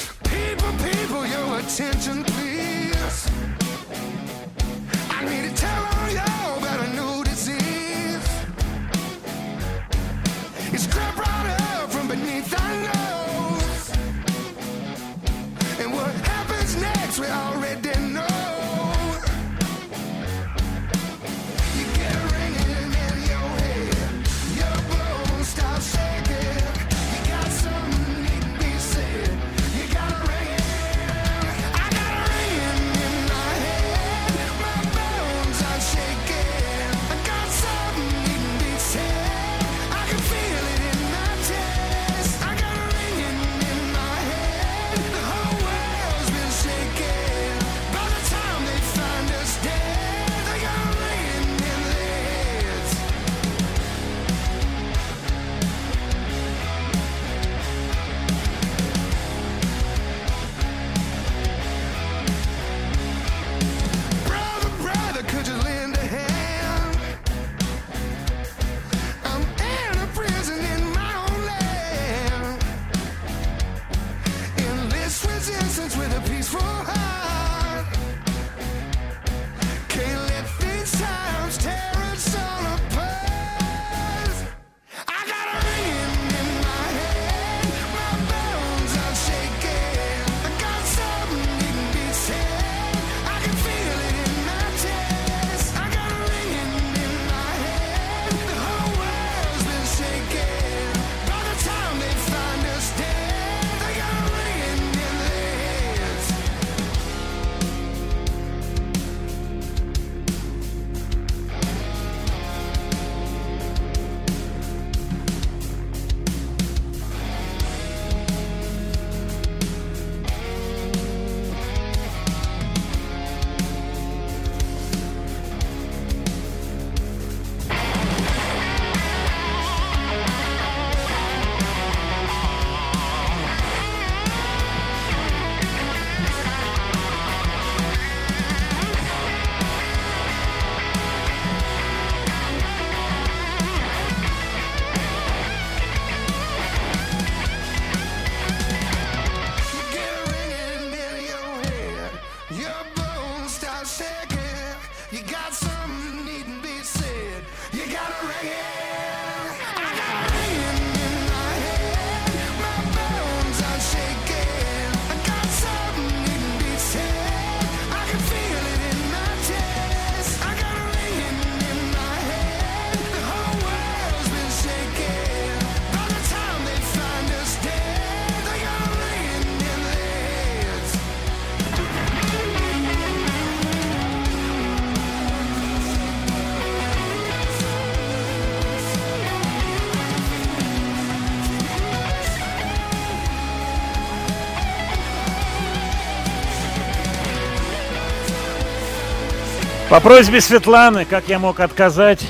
По просьбе Светланы, как я мог отказать,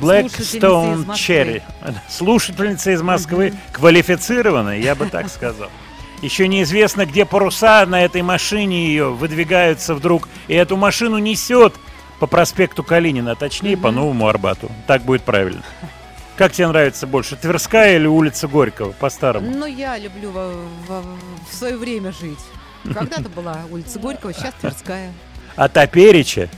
Blackstone Cherry. Слушательница из Москвы, квалифицированная, я бы так сказал. Еще неизвестно, где паруса на этой машине ее выдвигаются вдруг. И эту машину несет по проспекту Калинина, а точнее по Новому Арбату. Так будет правильно. Как тебе нравится больше, Тверская или улица Горького, по-старому? Ну, я люблю в свое время жить. Когда-то была улица Горького, сейчас Тверская. От Аперича.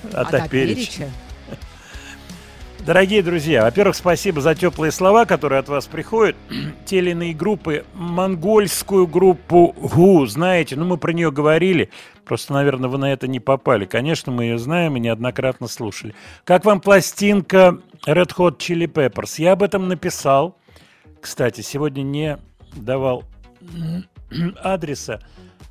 Дорогие друзья, во-первых, спасибо за теплые слова, которые от вас приходят. Те или иные группы, монгольскую группу «Гу», знаете, ну мы про нее говорили, просто, наверное, вы на это не попали. Конечно, мы ее знаем и неоднократно слушали. Как вам пластинка Red Hot Chili Peppers? Я об этом написал. Кстати, сегодня не давал адреса.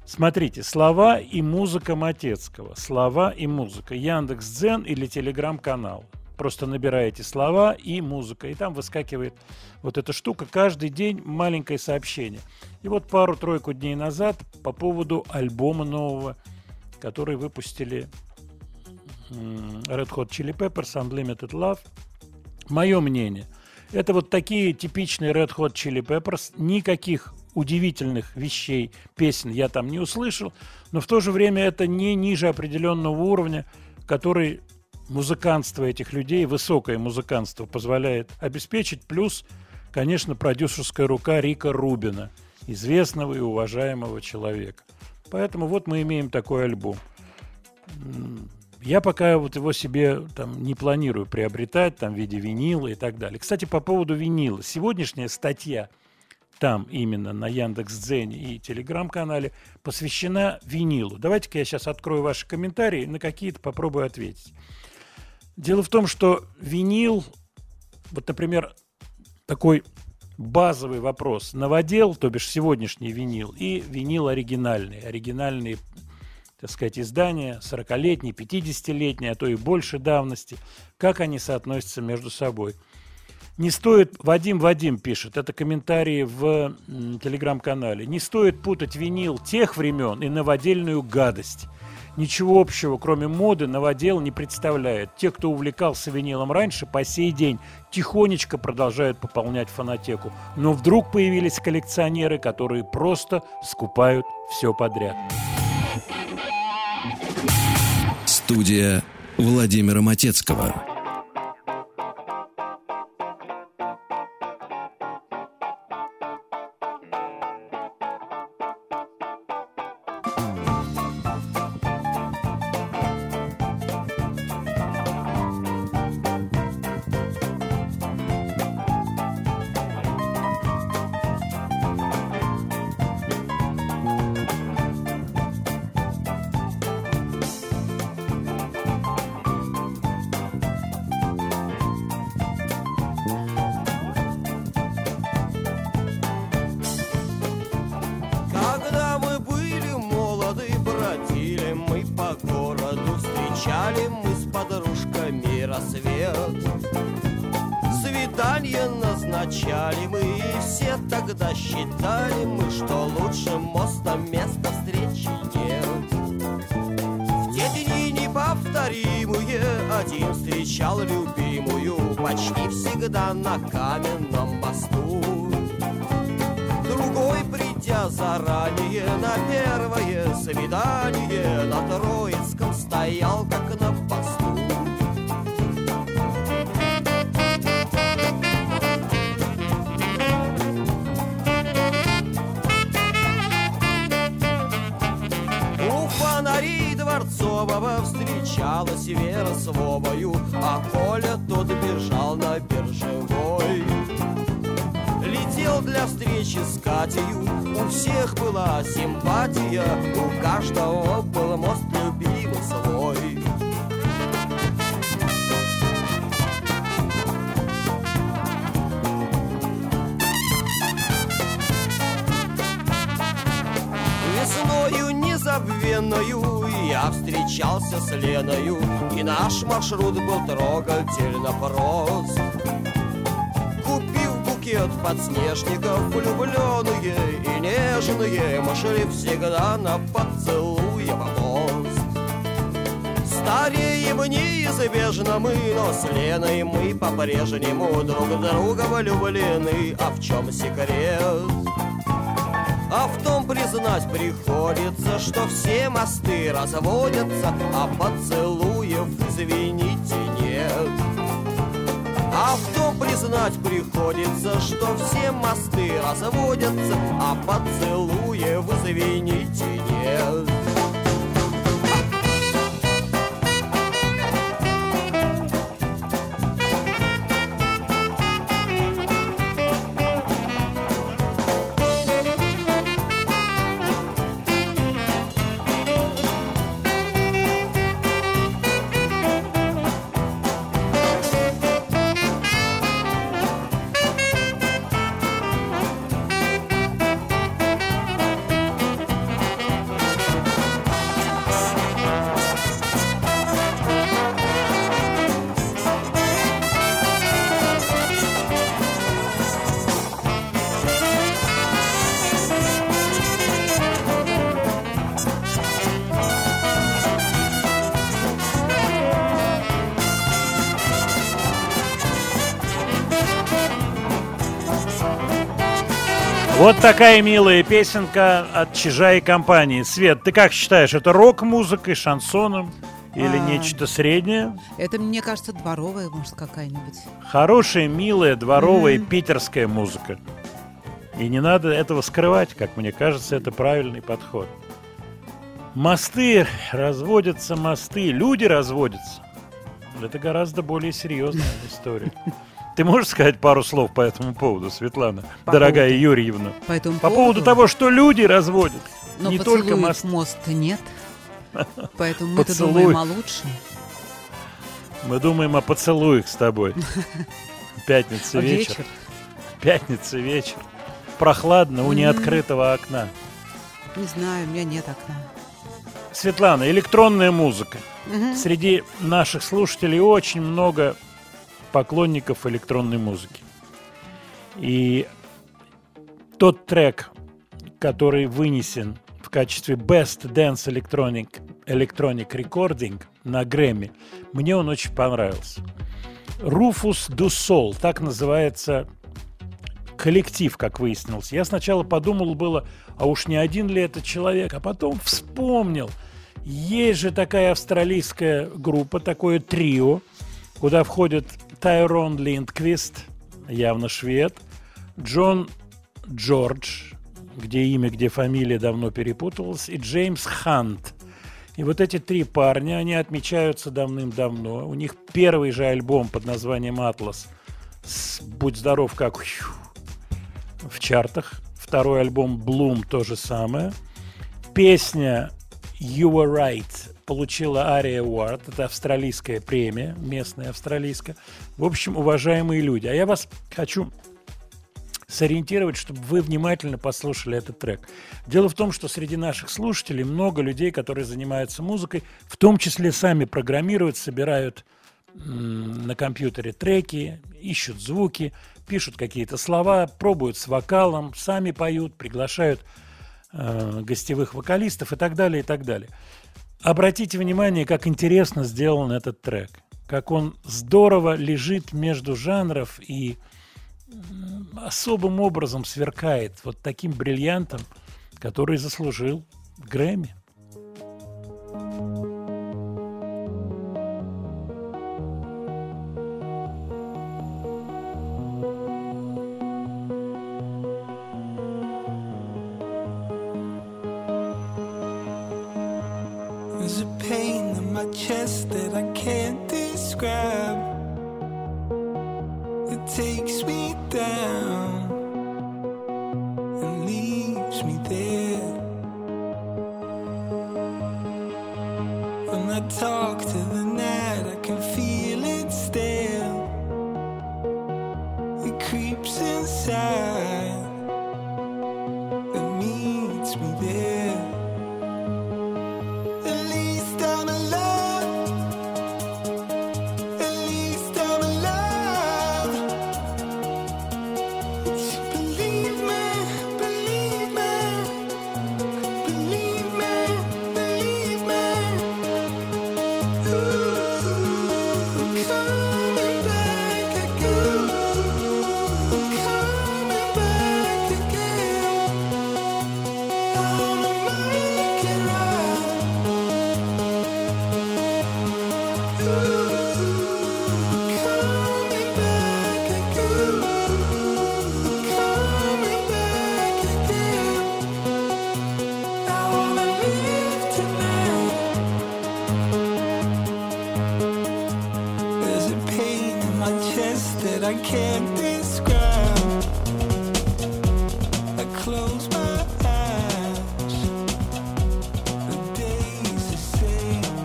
Смотрите, слова и музыка Матецкого. Слова и музыка. Яндекс.Дзен или телеграм-канал. Просто набираете слова и музыка. И там выскакивает вот эта штука. Каждый день маленькое сообщение. И вот пару-тройку дней назад по поводу альбома нового, который выпустили Red Hot Chili Peppers, Unlimited Love. Мое мнение. Это вот такие типичные Red Hot Chili Peppers. Никаких удивительных вещей, песен я там не услышал. Но в то же время это не ниже определенного уровня, который... музыкантство этих людей, высокое музыкантство позволяет обеспечить, плюс, конечно, продюсерская рука Рика Рубина, известного и уважаемого человека. Поэтому вот мы имеем такой альбом. Я пока вот его себе там не планирую приобретать там, в виде винила и так далее. Кстати, по поводу винила. Сегодняшняя статья там именно на Яндекс.Дзене и Телеграм-канале посвящена винилу. Давайте-ка я сейчас открою ваши комментарии, на какие-то попробую ответить. Дело в том, что винил, вот, например, такой базовый вопрос. Новодел, то бишь сегодняшний винил, и винил оригинальный. Оригинальные, так сказать, издания 40-летней, 50-летней, а то и больше давности. Как они соотносятся между собой? Не стоит, Вадим пишет, это комментарии в телеграм-канале, не стоит путать винил тех времен и новодельную гадость. Ничего общего, кроме моды, новодел не представляет. Те, кто увлекался винилом раньше, по сей день тихонечко продолжают пополнять фонотеку. Но вдруг появились коллекционеры, которые просто скупают все подряд. Студия Владимира Матецкого. Маршрут был трогательно прост. Купив букет подснежников, влюбленные и нежные мы шли всегда на поцелуе в мост. Стареем неизбежно мы, но с Леной мы по-прежнему друг другом влюблены. А в чем секрет? А в том, признать приходится, что все мосты разводятся, а поцелуев, извините, нет. А в том, признать приходится, что все мосты разводятся, а поцелуев, извините, нет. Вот такая милая песенка от Чижа и компании. Свет, ты как считаешь, это рок-музыкой, шансоном или нечто среднее? Это, мне кажется, дворовая, может, какая-нибудь. Хорошая, милая, дворовая, питерская музыка. И не надо этого скрывать, как мне кажется, это правильный подход. Мосты разводятся, мосты, люди разводятся. Это гораздо более серьезная история. Ты можешь сказать пару слов по этому поводу, Светлана, дорогая Юрьевна? По поводу того, что люди разводят. Но не только мост. Мост нет. Поэтому мы-то думаем о лучшем. Мы думаем о поцелуях с тобой. Пятница вечер. Пятница вечер. Прохладно у неоткрытого окна. Не знаю, у меня нет окна. Светлана, электронная музыка. Среди наших слушателей очень много поклонников электронной музыки. И тот трек, который вынесен в качестве Best Dance Electronic Recording на Грэмми, мне он очень понравился. Rufus Du Sol, так называется коллектив, как выяснилось. Я сначала подумал было, а уж не один ли это человек, а потом вспомнил. Есть же такая австралийская группа, такое трио, куда входят Тайрон Линдквист, явно швед, Джон Джордж, где имя, где фамилия давно перепуталась, и Джеймс Хант. И вот эти три парня, они отмечаются давным-давно. У них первый же альбом под названием «Атлас» с «Будь здоров, как...» в чартах. Второй альбом «Блум» то же самое. Песня «You Were Right» получила Ария Уард, это австралийская премия, местная австралийская. В общем, уважаемые люди, а я вас хочу сориентировать, чтобы вы внимательно послушали этот трек. Дело в том, что среди наших слушателей много людей, которые занимаются музыкой, в том числе сами программируют, собирают на компьютере треки, ищут звуки, пишут какие-то слова, пробуют с вокалом, сами поют, приглашают гостевых вокалистов и так далее, и так далее. Обратите внимание, как интересно сделан этот трек. Как он здорово лежит между жанров и особым образом сверкает вот таким бриллиантом, который заслужил Грэмми. There's a pain in my chest that I can't describe. It takes me down and leaves me there. When I talk to the night, I can feel it still. It creeps inside and meets me there. Ooh. I can't describe. I close my eyes, the day's the same.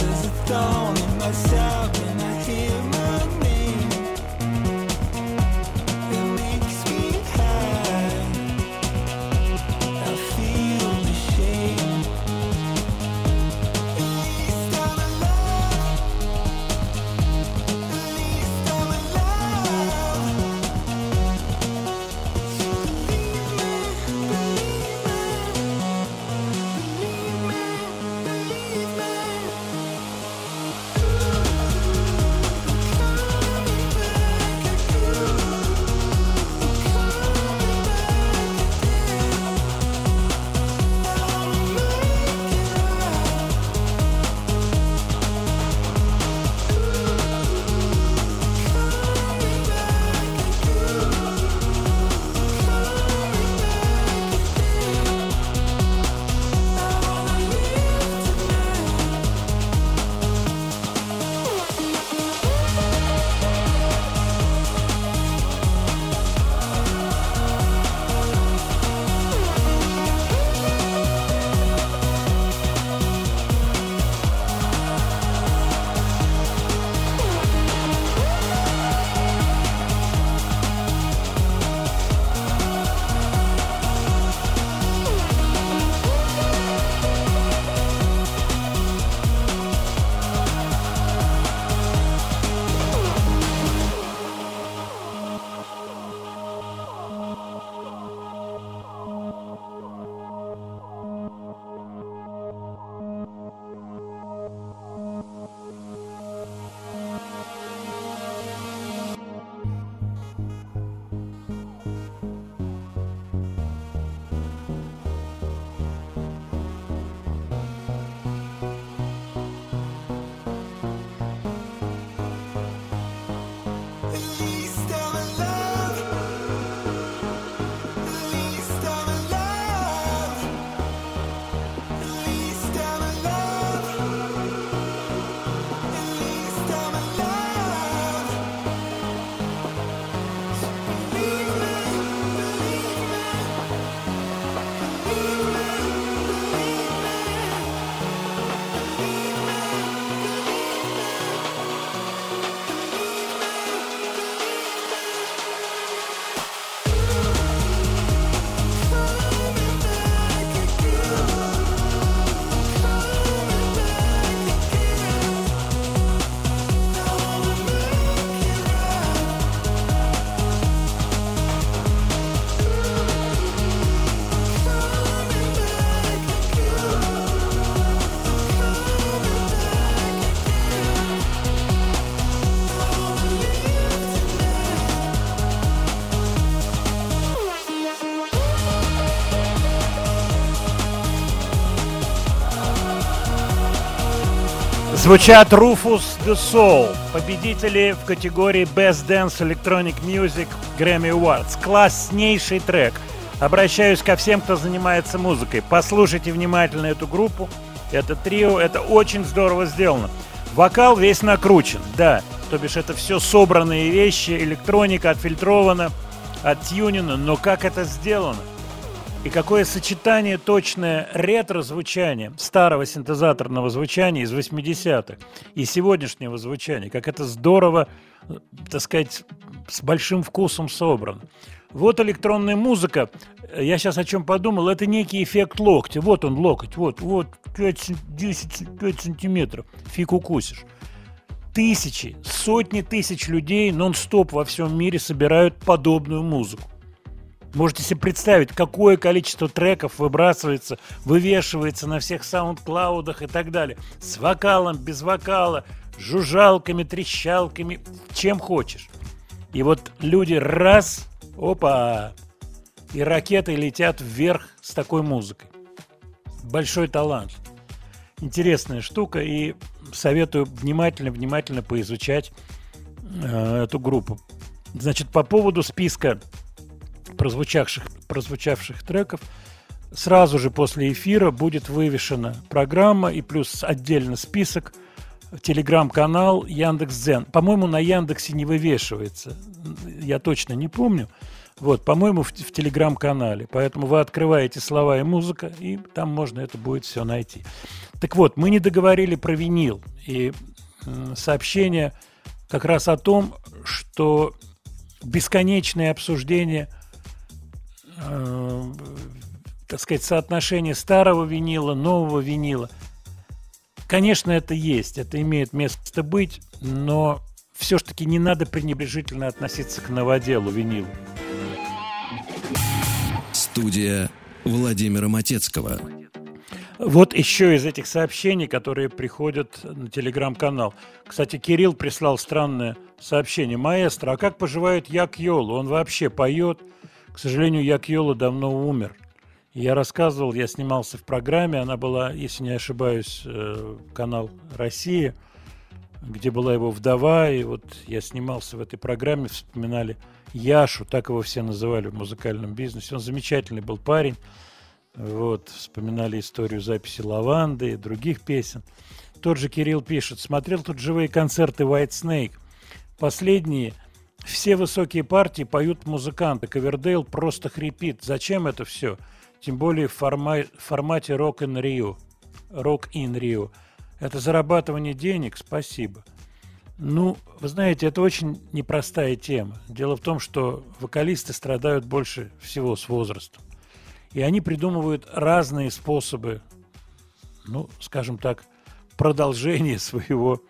There's a thorn in my side when I hear my name. It makes me high, I feel the shame. Звучат Rufus the Soul, победители в категории Best Dance Electronic Music Grammy Awards. Класснейший трек. Обращаюсь ко всем, кто занимается музыкой. Послушайте внимательно эту группу, это трио, это очень здорово сделано. Вокал весь накручен, да, то бишь это все собранные вещи, электроника отфильтрована, оттюнена, но как это сделано? И какое сочетание точное ретро-звучания, старого синтезаторного звучания из 80-х и сегодняшнего звучания, как это здорово, так сказать, с большим вкусом собрано. Вот электронная музыка, я сейчас о чем подумал, это некий эффект локтя. Вот он, локоть, вот, 10 сантиметров, фиг укусишь. Тысячи, сотни тысяч людей нон-стоп во всем мире собирают подобную музыку. Можете себе представить, какое количество треков выбрасывается, вывешивается на всех саундклаудах и так далее. С вокалом, без вокала, жужжалками, трещалками, чем хочешь. И вот люди раз, опа, и ракеты летят вверх с такой музыкой. Большой талант. Интересная штука, и советую внимательно поизучать эту группу. Значит, по поводу списка прозвучавших треков. Сразу же после эфира будет вывешена программа и плюс отдельно список телеграм-канал Яндекс.Дзен. По-моему, на Яндексе не вывешивается. Я точно не помню. Вот, по-моему, в телеграм-канале. Поэтому вы открываете «Слова и музыка», и там можно это будет все найти. Так вот, мы не договорили про винил. И сообщение как раз о том, что бесконечное обсуждение, так сказать, соотношение старого винила, нового винила. Конечно, это есть, это имеет место быть, но все-таки не надо пренебрежительно относиться к новоделу винилу. Студия Владимира Матецкого. Вот еще из этих сообщений, которые приходят на телеграм-канал. Кстати, Кирилл прислал странное сообщение. «Маэстро, а как поживает Як Йола? Он вообще поет?» К сожалению, Як Йола давно умер. Я рассказывал, я снимался в программе, она была, если не ошибаюсь, канал «Россия», где была его вдова, и вот я снимался в этой программе, вспоминали Яшу, так его все называли в музыкальном бизнесе. Он замечательный был парень, вот, вспоминали историю записи «Лаванды» и других песен. Тот же Кирилл пишет: смотрел тут живые концерты White Snake, последние. Все высокие партии поют музыканты. Ковердейл просто хрипит. Зачем это все? Тем более в формате Rock in Rio. Это зарабатывание денег? Спасибо. Ну, вы знаете, это очень непростая тема. Дело в том, что вокалисты страдают больше всего с возрастом. И они придумывают разные способы, ну, скажем так, продолжения своего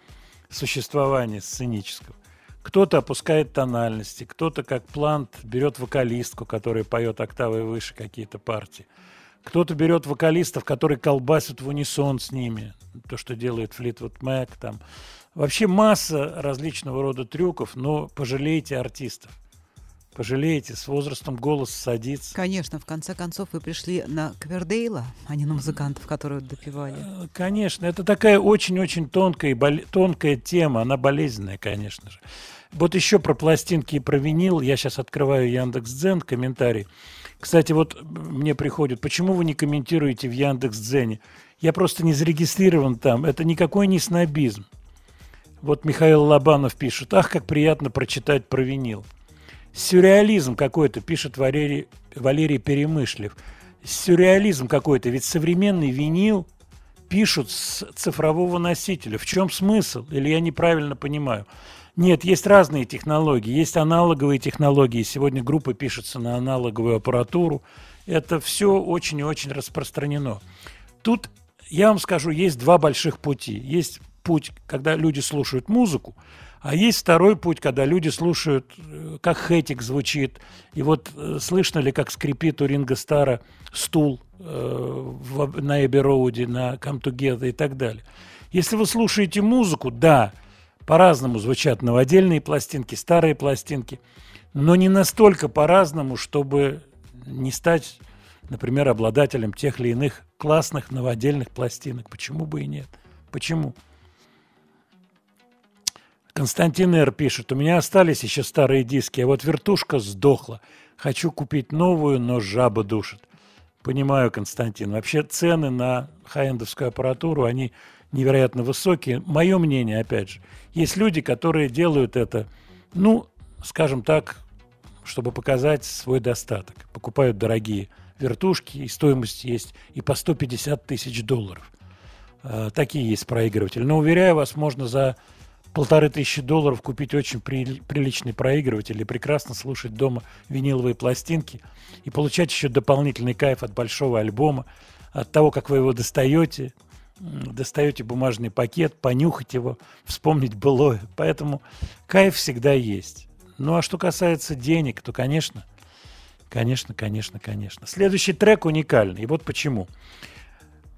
существования сценического. Кто-то опускает тональности, кто-то, как Плант, берет вокалистку, которая поет октавой выше какие-то партии. Кто-то берет вокалистов, которые колбасят в унисон с ними, то, что делает Флитвуд Мэк. Там. Вообще масса различного рода трюков, но пожалейте артистов. Пожалеете, с возрастом голос садится. Конечно, в конце концов вы пришли на Ковердейла, а не на музыкантов, которые допевали. Конечно, это такая очень-очень тонкая тема, она болезненная, конечно же. Вот еще про пластинки и про винил. Я сейчас открываю Яндекс.Дзен, комментарий. Кстати, вот мне приходит: почему вы не комментируете в Яндекс.Дзене? Я просто не зарегистрирован там, это никакой не снобизм. Вот Михаил Лобанов пишет: ах, как приятно прочитать про винил. Сюрреализм какой-то, пишет Валерий Перемышлев. Сюрреализм какой-то, ведь современный винил пишут с цифрового носителя. В чем смысл? Или я неправильно понимаю? Нет, есть разные технологии, есть аналоговые технологии. Сегодня группы пишутся на аналоговую аппаратуру. Это все очень и очень распространено. Тут, я вам скажу, есть два больших пути. Есть путь, когда люди слушают музыку, а есть второй путь, когда люди слушают, как хэтик звучит. И вот слышно ли, как скрипит у Ринго Старра стул на Эбби Роуде, на Come Together и так далее. Если вы слушаете музыку, да, по-разному звучат новодельные пластинки, старые пластинки, но не настолько по-разному, чтобы не стать, например, обладателем тех или иных классных новодельных пластинок. Почему бы и нет? Почему? Константин Р. пишет: у меня остались еще старые диски, а вот вертушка сдохла. Хочу купить новую, но жаба душит. Понимаю, Константин. Вообще цены на хай-эндовскую аппаратуру, они невероятно высокие. Мое мнение, опять же, есть люди, которые делают это, ну, скажем так, чтобы показать свой достаток. Покупают дорогие вертушки, и стоимость есть и по $150 тысяч. Такие есть проигрыватели. Но, уверяю вас, можно за $1500 купить очень приличный проигрыватель и прекрасно слушать дома виниловые пластинки и получать еще дополнительный кайф от большого альбома, от того, как вы его достаете бумажный пакет, понюхать его, вспомнить былое. Поэтому кайф всегда есть. Ну, а что касается денег, то, конечно. Следующий трек уникальный, и вот почему.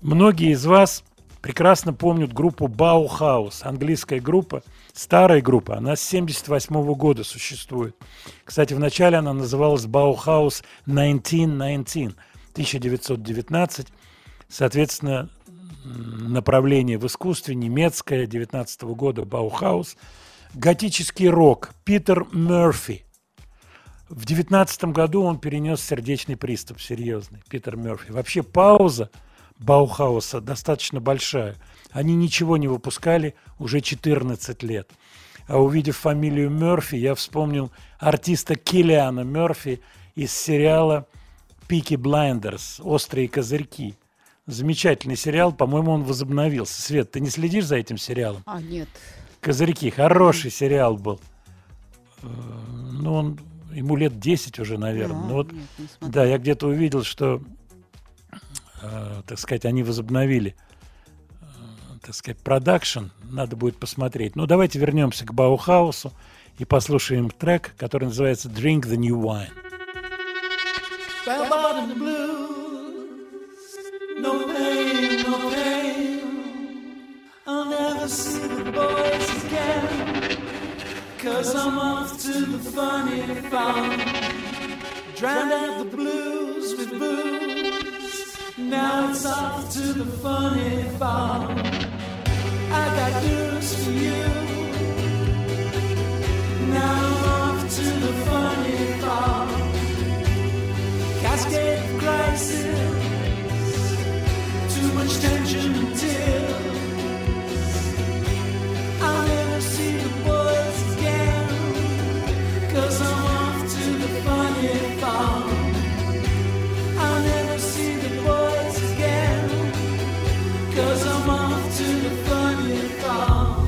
Многие из вас прекрасно помнят группу Bauhaus, английская группа, старая группа, она с 1978 года существует. Кстати, вначале она называлась Bauhaus 1919, соответственно, направление в искусстве немецкое, 19 года Bauhaus. Готический рок, Питер Мерфи. В 19 году он перенес сердечный приступ, серьезный, Питер Мерфи. Вообще пауза Баухауса достаточно большая. Они ничего не выпускали уже 14 лет. А увидев фамилию Мёрфи, я вспомнил артиста Киллиана Мёрфи из сериала «Пики Блайндерс. Острые козырьки». Замечательный сериал, по-моему, он возобновился. Свет, ты не следишь за этим сериалом? А, нет. «Козырьки», хороший сериал был. Ну, он, ему лет 10 уже, наверное. Да, но вот, нет, да, я где-то увидел, что, так сказать, они возобновили, так сказать, продакшн. Надо будет посмотреть. Ну, давайте вернемся к Баухаусу и послушаем трек, который называется «Drink the New Wine». No pain, no pain. I'll never see the boys again, 'cause I'm off to the funny farm. Drown out the blues with booze. Now it's off to the funny farm. I got news for you. Now I'm off to the funny farm. Cascade crisis. Too much tension and tears. I'll never see the boys again, 'cause I'm off to the funny farm. I'll never see the boys again, 'cause I'm off to the funny farm.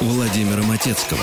Владимира Матецкого.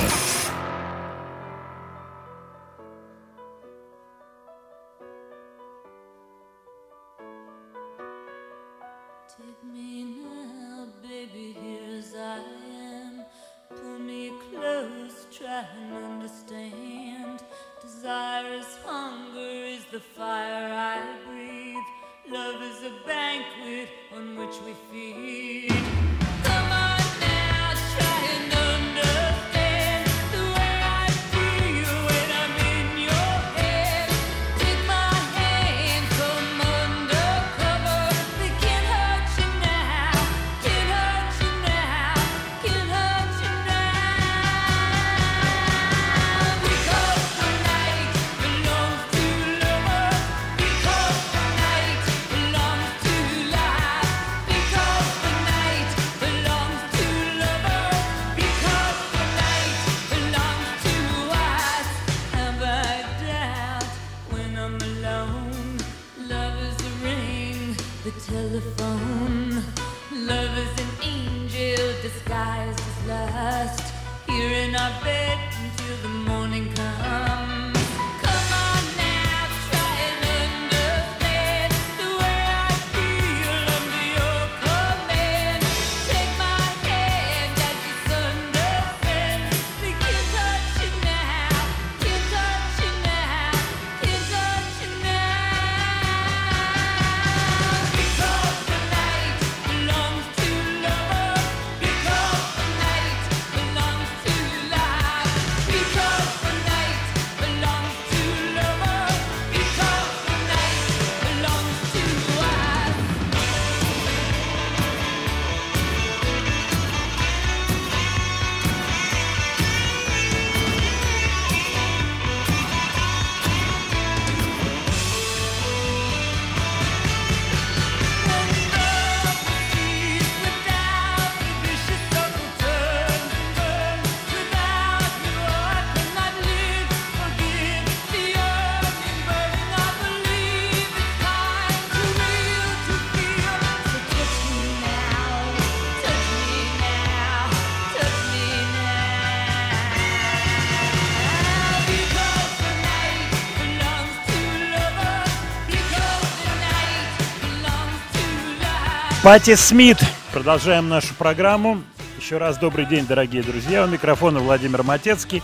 Пати Смит. Продолжаем нашу программу. Еще раз добрый день, дорогие друзья. У микрофона Владимир Матецкий.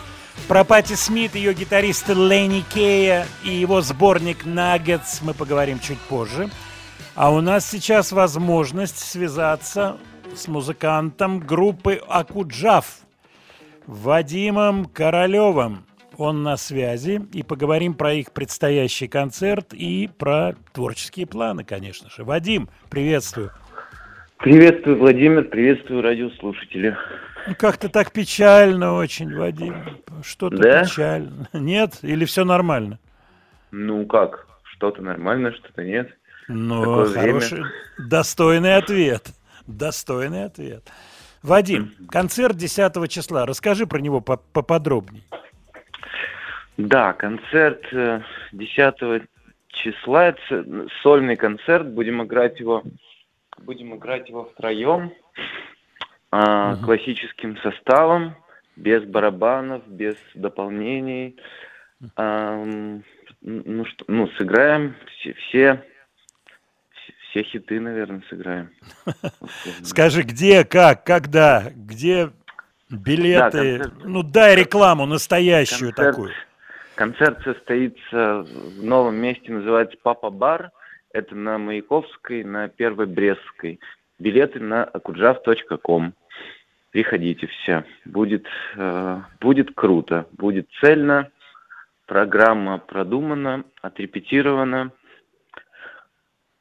Про Пати Смит, ее гитариста Ленни Кея и его сборник «Nuggets» мы поговорим чуть позже. А у нас сейчас возможность связаться с музыкантом группы «Акуджав» Вадимом Королевым. Он на связи, и поговорим про их предстоящий концерт и про творческие планы, конечно же. Вадим, приветствую. Приветствую, Владимир, приветствую радиослушателя. Ну, как-то так печально очень, Вадим. Что-то да? Печально. Нет? Или все нормально? Ну как, что-то нормально, что-то нет. Ну, хороший, достойный ответ. Достойный ответ. Вадим, концерт 10 числа. Расскажи про него поподробнее. Да, концерт 10 числа, это сольный концерт, будем играть его втроем, классическим составом, без барабанов, без дополнений. Сыграем все хиты, наверное, сыграем. Скажи, где, как, когда, где билеты, да, ну дай рекламу настоящую такую. Концерт состоится в новом месте, называется «Папа Бар». Это на Маяковской, на Первой Брестской. Билеты на akudjav.com. Приходите все. Будет круто, будет цельно. Программа продумана, отрепетирована.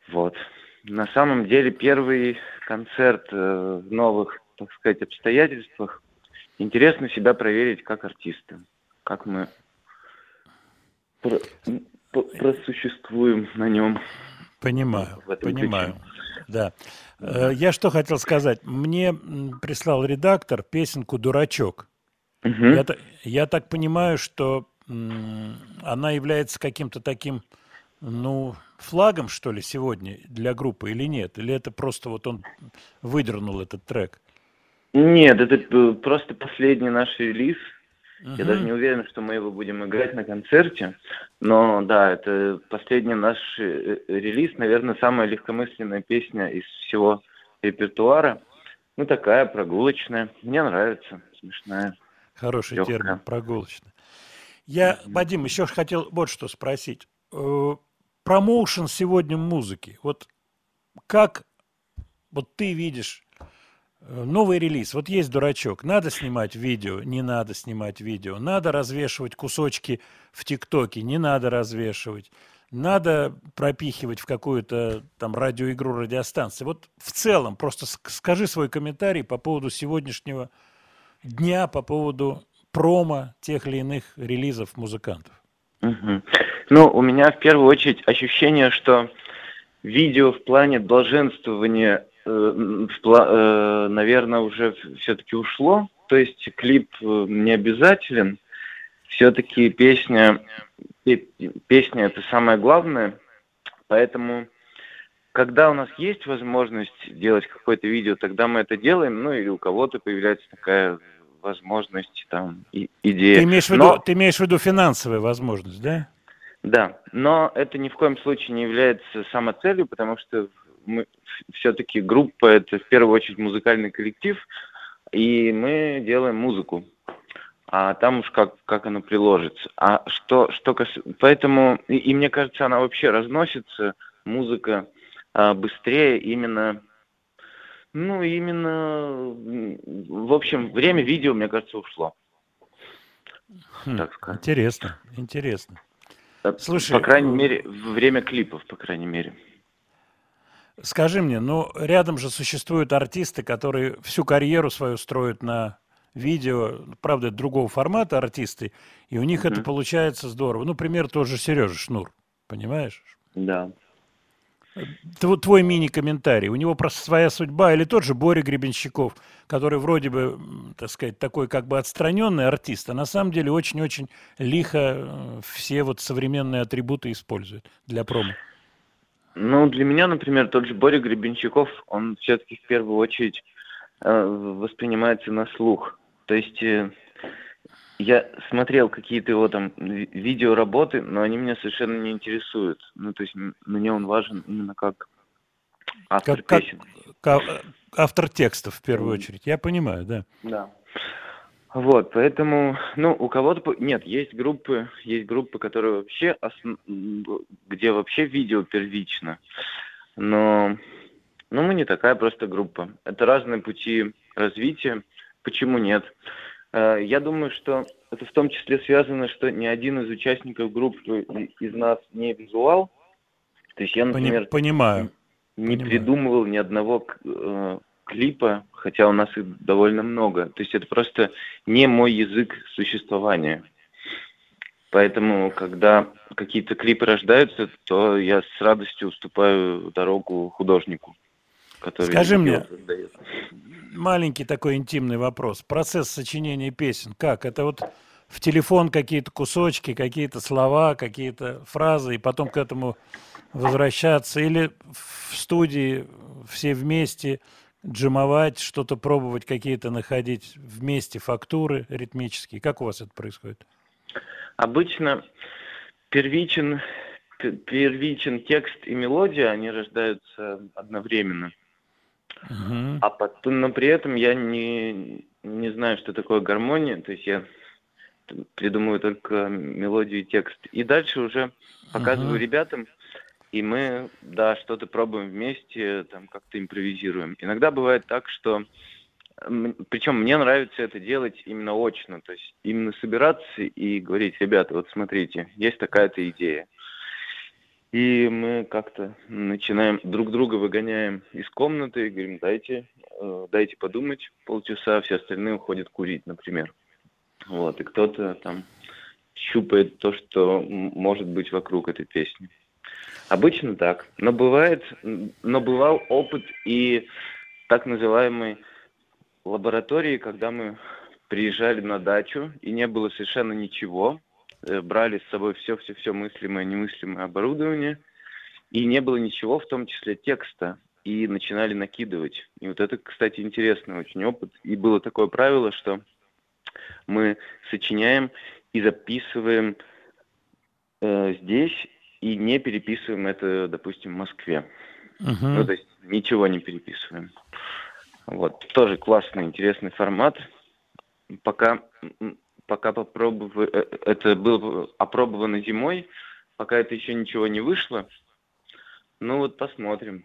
Вот. На самом деле первый концерт в новых, так сказать, обстоятельствах. Интересно себя проверить как артиста. Как мы... просуществуем на нем. Понимаю. Да. Я что хотел сказать. Мне прислал редактор песенку «Дурачок». Угу. Я так понимаю, что она является каким-то таким, флагом, что ли, сегодня для группы или нет? Или это просто вот он выдернул этот трек? Нет, это просто последний наш релиз. Я даже не уверен, что мы его будем играть на концерте, но да, это последний наш релиз, наверное, самая легкомысленная песня из всего репертуара. Ну, такая прогулочная, мне нравится, смешная. Хороший легкая. Термин, прогулочная. Я, Вадим, еще хотел вот что спросить. Промоушен сегодня музыки, как ты видишь... Новый релиз. Вот есть «Дурачок». Надо снимать видео, не надо снимать видео. Надо развешивать кусочки в ТикТоке, не надо развешивать. Надо пропихивать в какую-то там радиоигру, радиостанции. Вот в целом, просто скажи свой комментарий по поводу сегодняшнего дня, по поводу промо тех или иных релизов музыкантов. У меня в первую очередь ощущение, что видео в плане долженствования... наверное, уже все-таки ушло. То есть клип не обязателен. Все-таки песня – это самое главное. Поэтому, когда у нас есть возможность делать какое-то видео, тогда мы это делаем. Или у кого-то появляется такая возможность, идея. Ты имеешь в виду финансовая возможность, да? Да. Но это ни в коем случае не является самоцелью, потому что мы все-таки группа – это в первую очередь музыкальный коллектив, и мы делаем музыку, а там уж как она приложится. Поэтому, и мне кажется, она вообще разносится, музыка, быстрее именно, в общем, время видео, мне кажется, ушло. Интересно. Слушай, по крайней мере, время клипов, по крайней мере. Скажи мне, рядом же существуют артисты, которые всю карьеру свою строят на видео, правда, другого формата артисты, и у них это получается здорово. Пример тоже Сережа Шнур, понимаешь? Да. Твой мини-комментарий, у него просто своя судьба, или тот же Боря Гребенщиков, который вроде бы, так сказать, такой как бы отстраненный артист, а на самом деле очень-очень лихо все современные атрибуты использует для промо. Для меня, например, тот же Боря Гребенщиков, он все-таки в первую очередь воспринимается на слух. То есть я смотрел какие-то его там видеоработы, но они меня совершенно не интересуют. То есть мне он важен именно как автор песен. автор текстов в первую очередь, я понимаю, да. Да. Вот, поэтому, ну, у кого-то, нет, есть группы, которые вообще, где вообще видео первично, но, ну, мы не такая просто группа. Это разные пути развития, почему нет? Я думаю, что это в том числе связано, что ни один из участников группы из нас не визуал, то есть я, например, не придумывал ни одного клипа, хотя у нас их довольно много. То есть это просто не мой язык существования. Поэтому, когда какие-то клипы рождаются, то я с радостью уступаю дорогу художнику, который... Скажи мне, маленький такой интимный вопрос. Процесс сочинения песен, как? Это вот в телефон какие-то кусочки, какие-то слова, какие-то фразы, и потом к этому возвращаться? Или в студии все вместе джимовать, что-то пробовать, какие-то находить вместе фактуры ритмические? Как у вас это происходит? Обычно первичен текст и мелодия, они рождаются одновременно. Угу. А потом, но при этом я не знаю, что такое гармония, то есть я придумываю только мелодию и текст. И дальше уже показываю ребятам, и мы, да, что-то пробуем вместе, там как-то импровизируем. Иногда бывает так, что... Причем мне нравится это делать именно очно, то есть именно собираться и говорить: ребята, вот смотрите, есть такая-то идея. И мы как-то начинаем, друг друга выгоняем из комнаты и говорим: дайте подумать полчаса, все остальные уходят курить, например. Вот, и кто-то там щупает то, что может быть вокруг этой песни. Обычно так, но бывал опыт и так называемой лаборатории, когда мы приезжали на дачу, и не было совершенно ничего, брали с собой все-все-все мыслимое и немыслимое оборудование, и не было ничего, в том числе текста, и начинали накидывать. И вот это, кстати, интересный очень опыт. И было такое правило, что мы сочиняем и записываем здесь, и не переписываем это, допустим, в Москве. Ну, то есть ничего не переписываем. Вот. Тоже классный, интересный формат. Пока попробую... Это было опробовано зимой, пока это еще ничего не вышло. Ну вот посмотрим.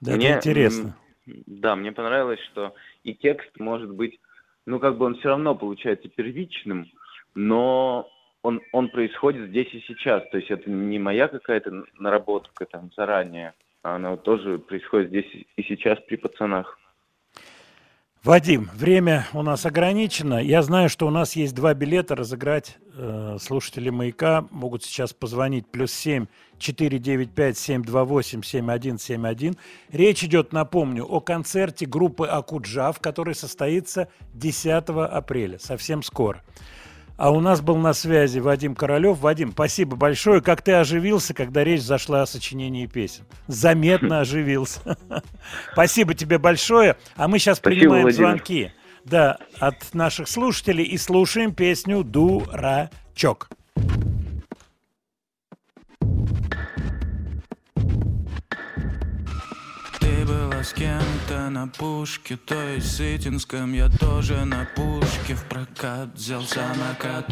Да, мне интересно. Да, мне понравилось, что и текст может быть... Ну, как бы он все равно получается первичным, но... Он происходит здесь и сейчас, то есть это не моя какая-то наработка там заранее, а она вот тоже происходит здесь и сейчас при пацанах. Вадим, время у нас ограничено. Я знаю, что у нас есть 2 билета разыграть. Слушатели «Маяка» могут сейчас позвонить +7 495 728 7171. Речь идет, напомню, о концерте группы «Акуджав», который состоится 10 апреля, совсем скоро. А у нас был на связи Вадим Королёв. Вадим, спасибо большое. Как ты оживился, когда речь зашла о сочинении песен? Заметно оживился. Спасибо тебе большое. А мы сейчас принимаем звонки от наших слушателей и слушаем песню «Дурачок». С кем-то на пушке, то есть с Итинском. Я тоже на пушке в прокат взял самокат.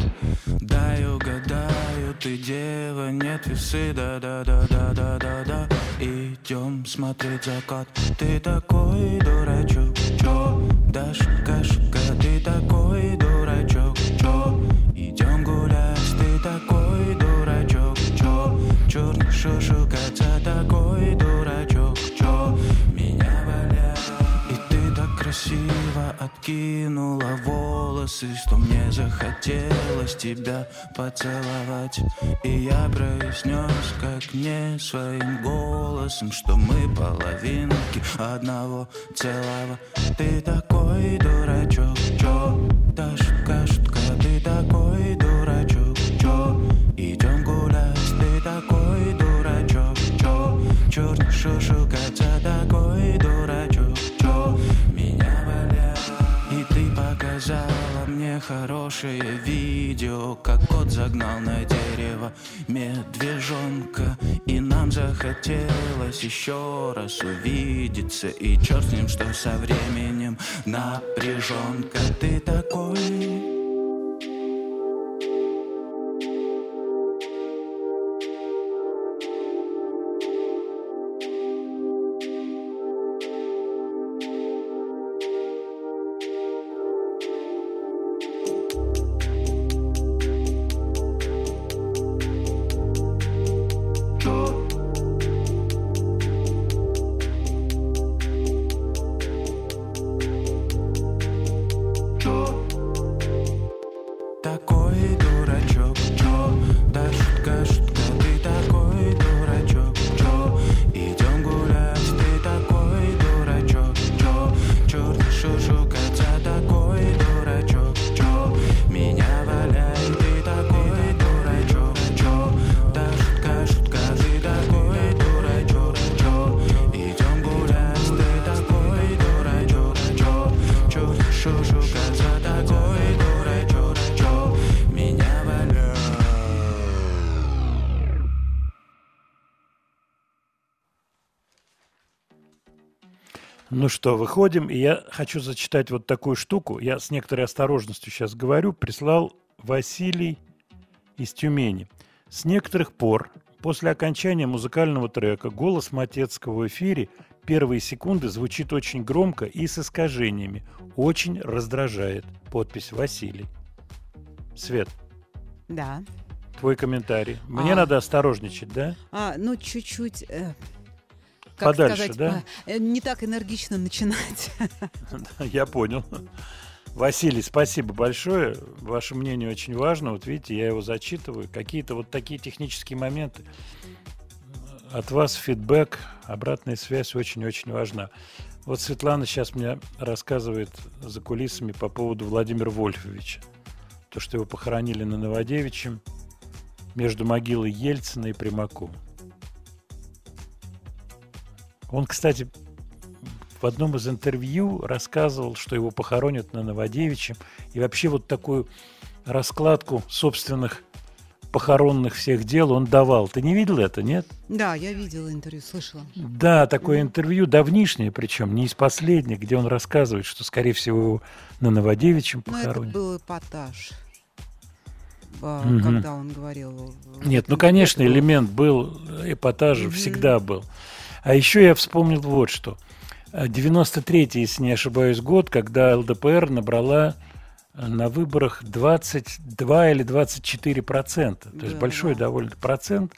Даю, гадаю, ты дева, нет весы, да-да-да-да-да-да-да. Идем смотреть закат. Ты такой дурачок, чё? Дашка-шка, ты такой дурачок, чё? Идем гулять, ты такой дурачок, чё? Чёрный шушукаться, такой дурачок, чё? Красиво откинула волосы, что мне захотелось тебя поцеловать. И я произнес, как не своим голосом, что мы половинки одного целого. Ты такой дурачок, чё? Дашка-шутка, ты такой дурачок, чё? Идем гулять, ты такой дурачок, чё? Чёрный шушукаться, такой дурачок, чё? Показала мне хорошее видео. видео, как кот загнал на дерево медвежонка. И нам захотелось еще раз увидеться, и черт с ним, что со временем напряженка. Ты такой... Ну что, выходим, и я хочу зачитать вот такую штуку. Я с некоторой осторожностью сейчас говорю. Прислал Василий из Тюмени. С некоторых пор, после окончания музыкального трека, голос Матецкого в эфире первые секунды звучит очень громко и с искажениями. Очень раздражает. Подпись Василий. Свет. Да. Твой комментарий. Мне надо осторожничать, да? Ну, чуть-чуть... Как подальше, сказать, да? Не так энергично начинать. Я понял. Василий, спасибо большое. Ваше мнение очень важно. Вот видите, я его зачитываю. Какие-то вот такие технические моменты. От вас фидбэк, обратная связь очень-очень важна. Вот Светлана сейчас мне рассказывает за кулисами по поводу Владимира Вольфовича. То, что его похоронили на Новодевичьем между могилой Ельцина и Примакова. Он, кстати, в одном из интервью рассказывал, что его похоронят на Новодевичьем. И вообще вот такую раскладку собственных похоронных всех дел он давал. Ты не видел это, нет? Да, я видела интервью, слышала. Да, такое интервью давнишнее, причем не из последних, где он рассказывает, что, скорее всего, его на Новодевичьем похоронят. Но это был эпатаж. Когда он говорил... Нет, ну, конечно, элемент был, эпатаж всегда был. А еще я вспомнил вот что. 93-й, если не ошибаюсь, год, когда ЛДПР набрала на выборах 22 или 24%. То есть большой довольно процент.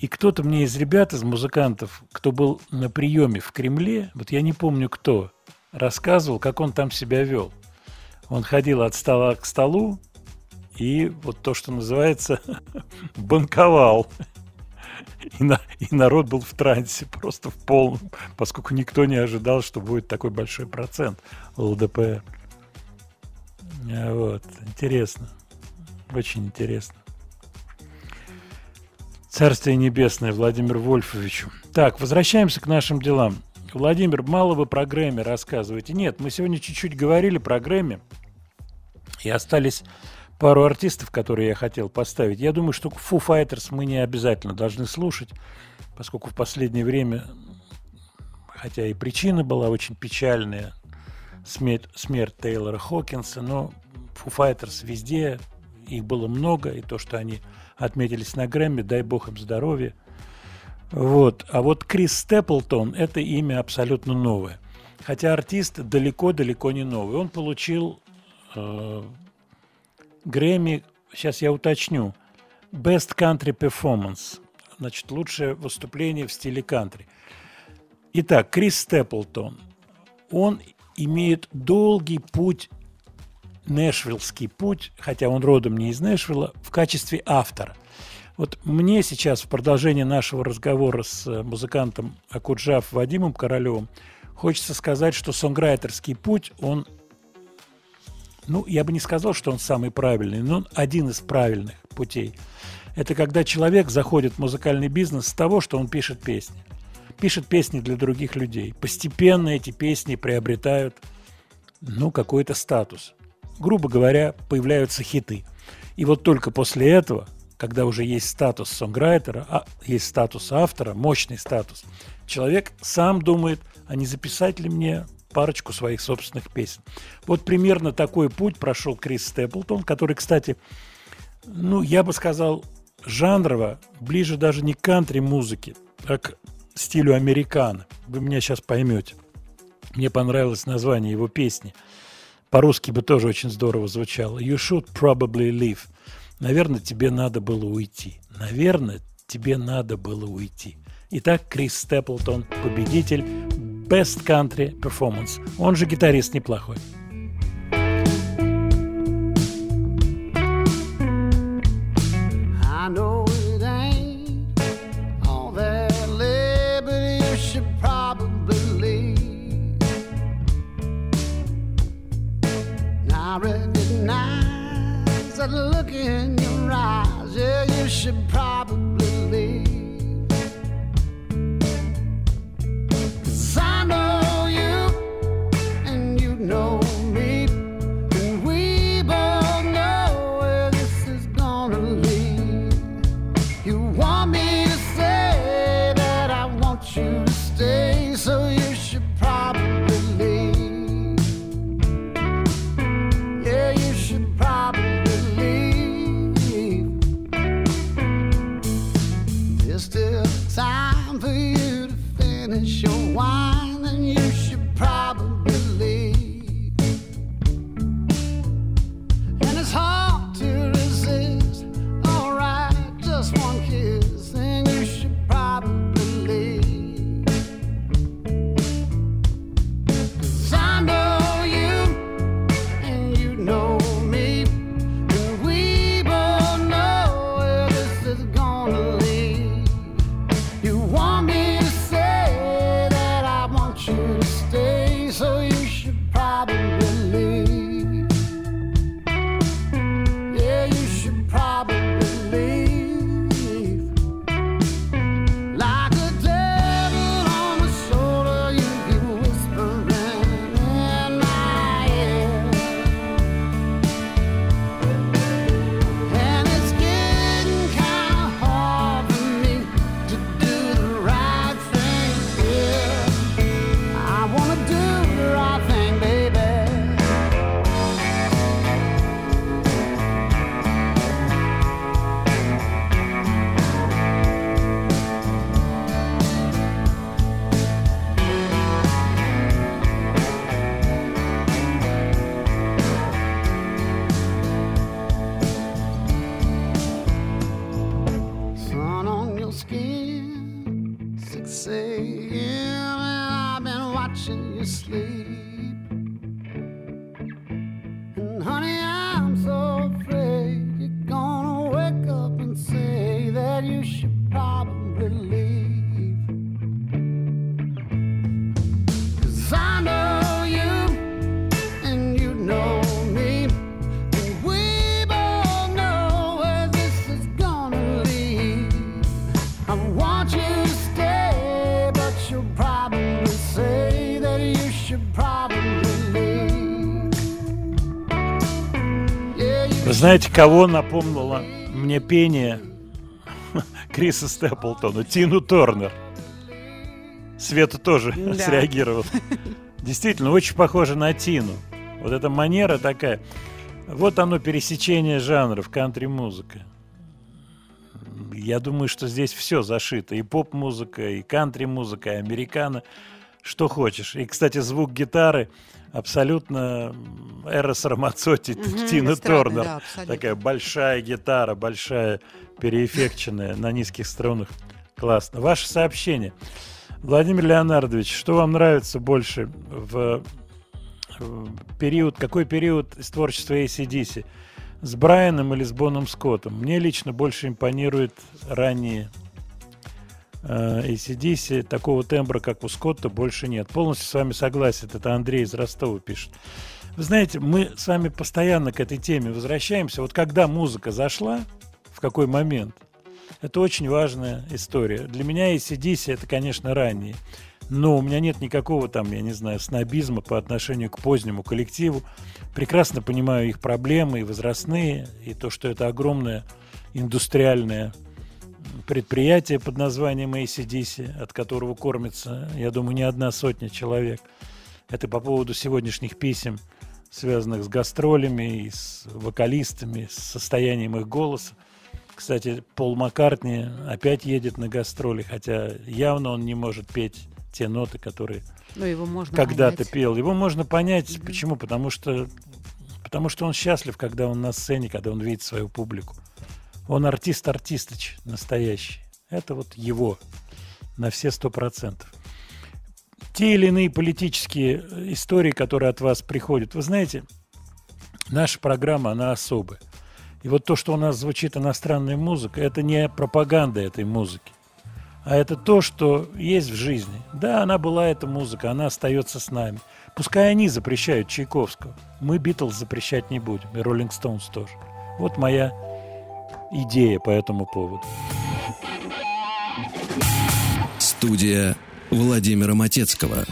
И кто-то мне из ребят, из музыкантов, кто был на приеме в Кремле, вот я не помню кто, рассказывал, как он там себя вел. Он ходил от стола к столу и вот то, что называется, банковал. И народ был в трансе просто в полном, поскольку никто не ожидал, что будет такой большой процент ЛДПР. Вот. Интересно. Очень интересно. Царствие небесное Владимиру Вольфовичу. Так, возвращаемся к нашим делам. Владимир, мало вы про Грэмми рассказываете. Нет, мы сегодня чуть-чуть говорили про Грэмми. И остались... пару артистов, которые я хотел поставить. Я думаю, что Foo Fighters мы не обязательно должны слушать, поскольку в последнее время, хотя и причина была очень печальная, смерть Тейлора Хокинса, но Foo Fighters везде, их было много, и то, что они отметились на Грэмми, дай бог им здоровья. Вот. А вот Крис Степлтон – это имя абсолютно новое. Хотя артист далеко-далеко не новый. Он получил... Грэмми, сейчас я уточню, Best Country Performance, значит, лучшее выступление в стиле кантри. Итак, Крис Степлтон, он имеет долгий путь, нэшвиллский путь, хотя он родом не из Нэшвилла, в качестве автора. Вот мне сейчас в продолжении нашего разговора с музыкантом Акуджав Вадимом Королевым хочется сказать, что сонграйтерский путь, он... Ну, я бы не сказал, что он самый правильный, но он один из правильных путей. Это когда человек заходит в музыкальный бизнес с того, что он пишет песни. Пишет песни для других людей. Постепенно эти песни приобретают, ну, какой-то статус. Грубо говоря, появляются хиты. И вот только после этого, когда уже есть статус сонграйтера, есть статус автора, мощный статус, человек сам думает, а не записать ли мне парочку своих собственных песен. Вот примерно такой путь прошел Крис Степлтон, который, кстати, ну, я бы сказал, жанрово ближе даже не к кантри-музыке, а к стилю американо. Вы меня сейчас поймете. Мне понравилось название его песни. По-русски бы тоже очень здорово звучало. You should probably leave. Наверное, тебе надо было уйти. Наверное, тебе надо было уйти. Итак, Крис Степлтон, победитель Best Country Performance. Он же гитарист неплохой. I know it ain't all that late, but you should probably leave. Now I recognize that look in your eyes. Yeah, you should probably leave. 'Cause I know you, and you know me. Знаете, кого напомнило мне пение Криса Степлтона? Тину Тернер. Света тоже среагировала. Действительно, очень похоже на Тину. Вот эта манера такая. Вот оно, пересечение жанров, кантри-музыка. Я думаю, что здесь все зашито. И поп-музыка, и кантри-музыка, и американо. Что хочешь. И, кстати, звук гитары... Абсолютно Эрос Рамацотти, Тина Тернер. Да, такая большая гитара, большая, переэффекченная на низких струнах. Классно. Ваше сообщение. Владимир Леонардович, что вам нравится больше в период, какой период из творчества AC/DC? С Брайаном или с Боном Скоттом? Мне лично больше импонирует ранние AC/DC, такого тембра, как у Скотта, больше нет. Полностью с вами согласен. Это Андрей из Ростова пишет. Вы знаете, мы с вами постоянно к этой теме возвращаемся. Вот когда музыка зашла, в какой момент, это очень важная история. Для меня AC/DC — это, конечно, ранние. Но у меня нет никакого там, я не знаю, снобизма по отношению к позднему коллективу. Прекрасно понимаю их проблемы и возрастные, и то, что это огромное индустриальное предприятие под названием AC/DC, от которого кормится, я думаю, не одна сотня человек. Это по поводу сегодняшних писем, связанных с гастролями и с вокалистами, с состоянием их голоса. Кстати, Пол Маккартни опять едет на гастроли, хотя явно он не может петь те ноты, которые когда-то пел. Его можно понять. Mm-hmm. Почему? Потому что он счастлив, когда он на сцене, когда он видит свою публику. Он артист-артистыч настоящий. Это вот его на все 100%. Те или иные политические истории, которые от вас приходят. Вы знаете, наша программа, она особая. И вот то, что у нас звучит иностранная музыка, это не пропаганда этой музыки, а это то, что есть в жизни. Да, она была, эта музыка, она остается с нами. Пускай они запрещают Чайковского, мы Битлз запрещать не будем, и Роллинг Стоунс тоже. Вот моя идея по этому поводу. Студия Владимира Матецкого.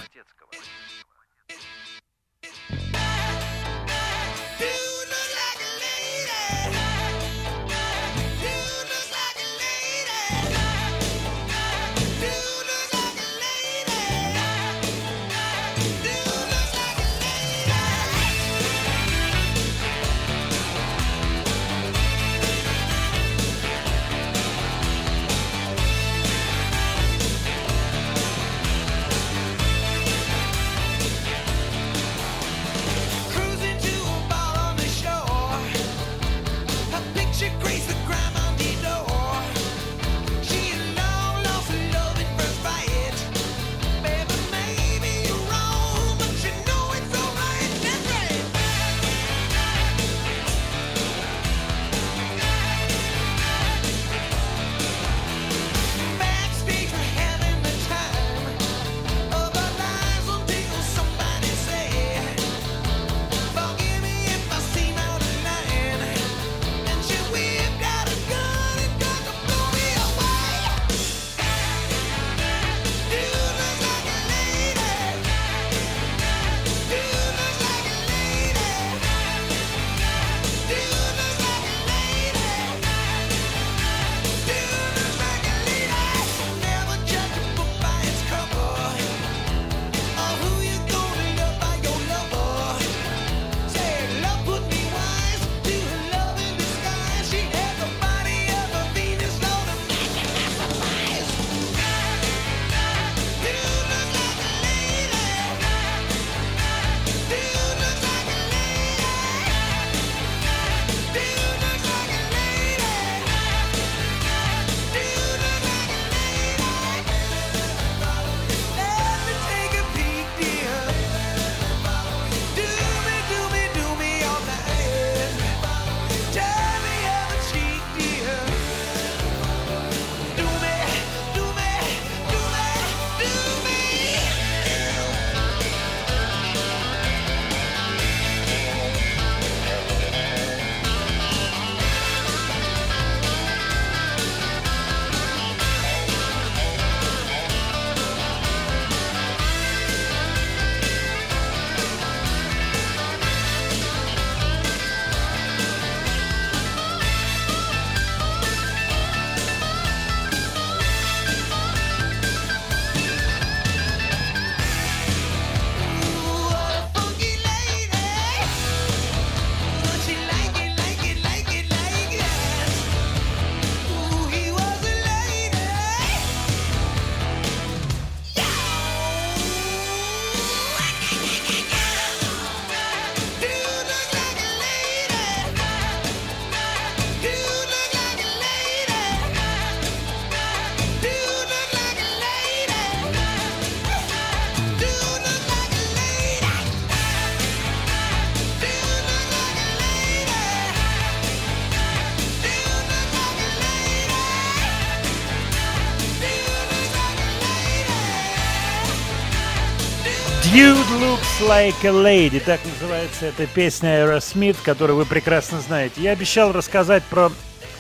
Dude looks like a lady. Так называется эта песня Aerosmith, которую вы прекрасно знаете. Я обещал рассказать про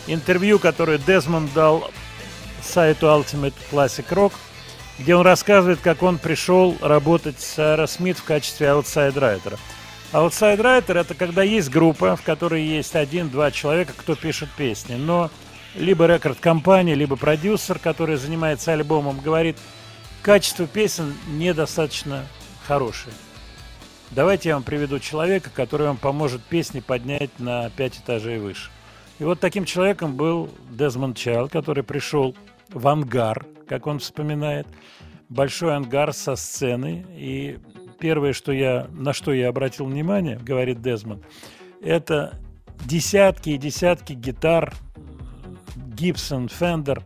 интервью, которое Дезмонд дал сайту Ultimate Classic Rock. где он рассказывает, как он пришел работать с Aerosmith в качестве аутсайд-райтера. Аутсайд-райтер – это когда есть группа, в которой есть один-два человека, кто пишет песни, но либо рекорд-компания, либо продюсер, который занимается альбомом, говорит, качество песен недостаточно хорошее. Давайте я вам приведу человека, который вам поможет песни поднять на 5 этажей выше. И вот таким человеком был Дезмонд Чайлд, который пришел в ангар, как он вспоминает, большой ангар со сценой. И первое, на что я обратил внимание, говорит Дезмонд, это десятки и десятки гитар Гибсон, Фендер,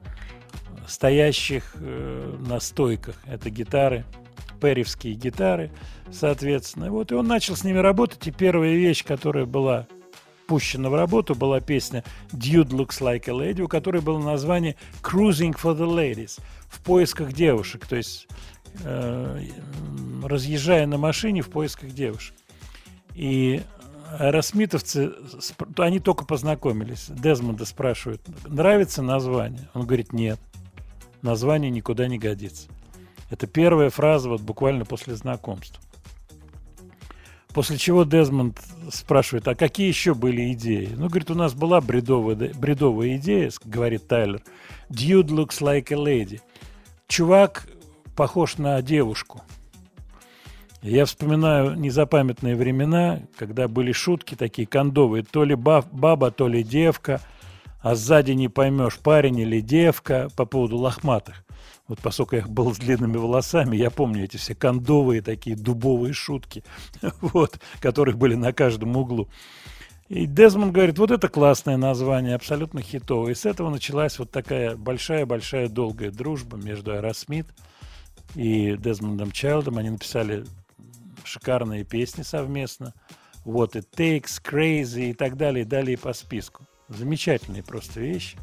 стоящих на стойках. Это гитары, перевские гитары, соответственно. Вот, и он начал с ними работать, и первая вещь, которая была пущена в работу, была песня «Dude Looks Like a Lady», у которой было название «Cruising for the Ladies», «В поисках девушек», то есть разъезжая на машине в поисках девушек. И аэросмитовцы, они только познакомились. Дезмонда спрашивают, нравится название? Он говорит, нет, название никуда не годится. Это первая фраза вот буквально после знакомства. После чего Дезмонд спрашивает, а какие еще были идеи? Ну, говорит, у нас была бредовая идея, говорит Тайлер. Dude looks like a lady. Чувак похож на девушку. Я вспоминаю незапамятные времена, когда были шутки такие кондовые. То ли баба, то ли девка, а сзади не поймешь, парень или девка, по поводу лохматых. Вот поскольку я был с длинными волосами, я помню эти все кондовые такие дубовые шутки, вот, которые были на каждом углу. И Дезмонд говорит, вот это классное название, абсолютно хитовое. И с этого началась вот такая большая-большая долгая дружба между Aerosmith и Дезмондом Чайлдом. Они написали шикарные песни совместно. What It Takes, Crazy и далее по списку. Замечательные просто вещи.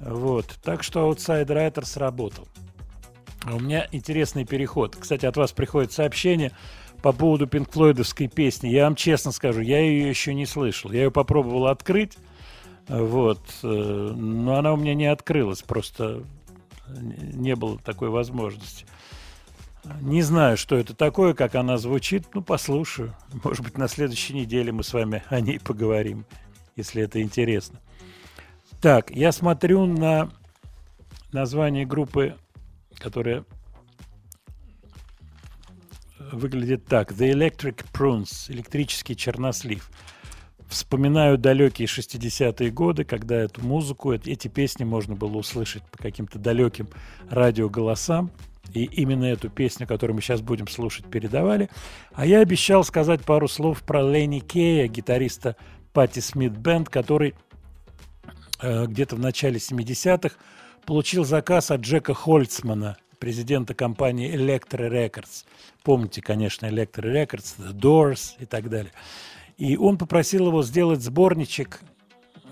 Вот. Так что Outside Writer сработал. У меня интересный переход. Кстати, от вас приходит сообщение по поводу пинкфлойдовской песни. Я вам честно скажу, я ее еще не слышал. Я ее попробовал открыть, вот, но она у меня не открылась. Просто не было такой возможности. Не знаю, что это такое, как она звучит. Ну, послушаю. Может быть, на следующей неделе мы с вами о ней поговорим, если это интересно. Так, я смотрю на название группы, которая выглядит так. The Electric Prunes, электрический чернослив. Вспоминаю далекие 60-е годы, когда эту музыку, эти песни можно было услышать по каким-то далеким радиоголосам. И именно эту песню, которую мы сейчас будем слушать, передавали. А я обещал сказать пару слов про Ленни Кея, гитариста Патти Смит Бенд, который где-то в начале 70-х получил заказ от Джека Хольцмана, президента компании Elektra Records. Помните, конечно, Elektra Records, The Doors и так далее. И он попросил его сделать сборничек,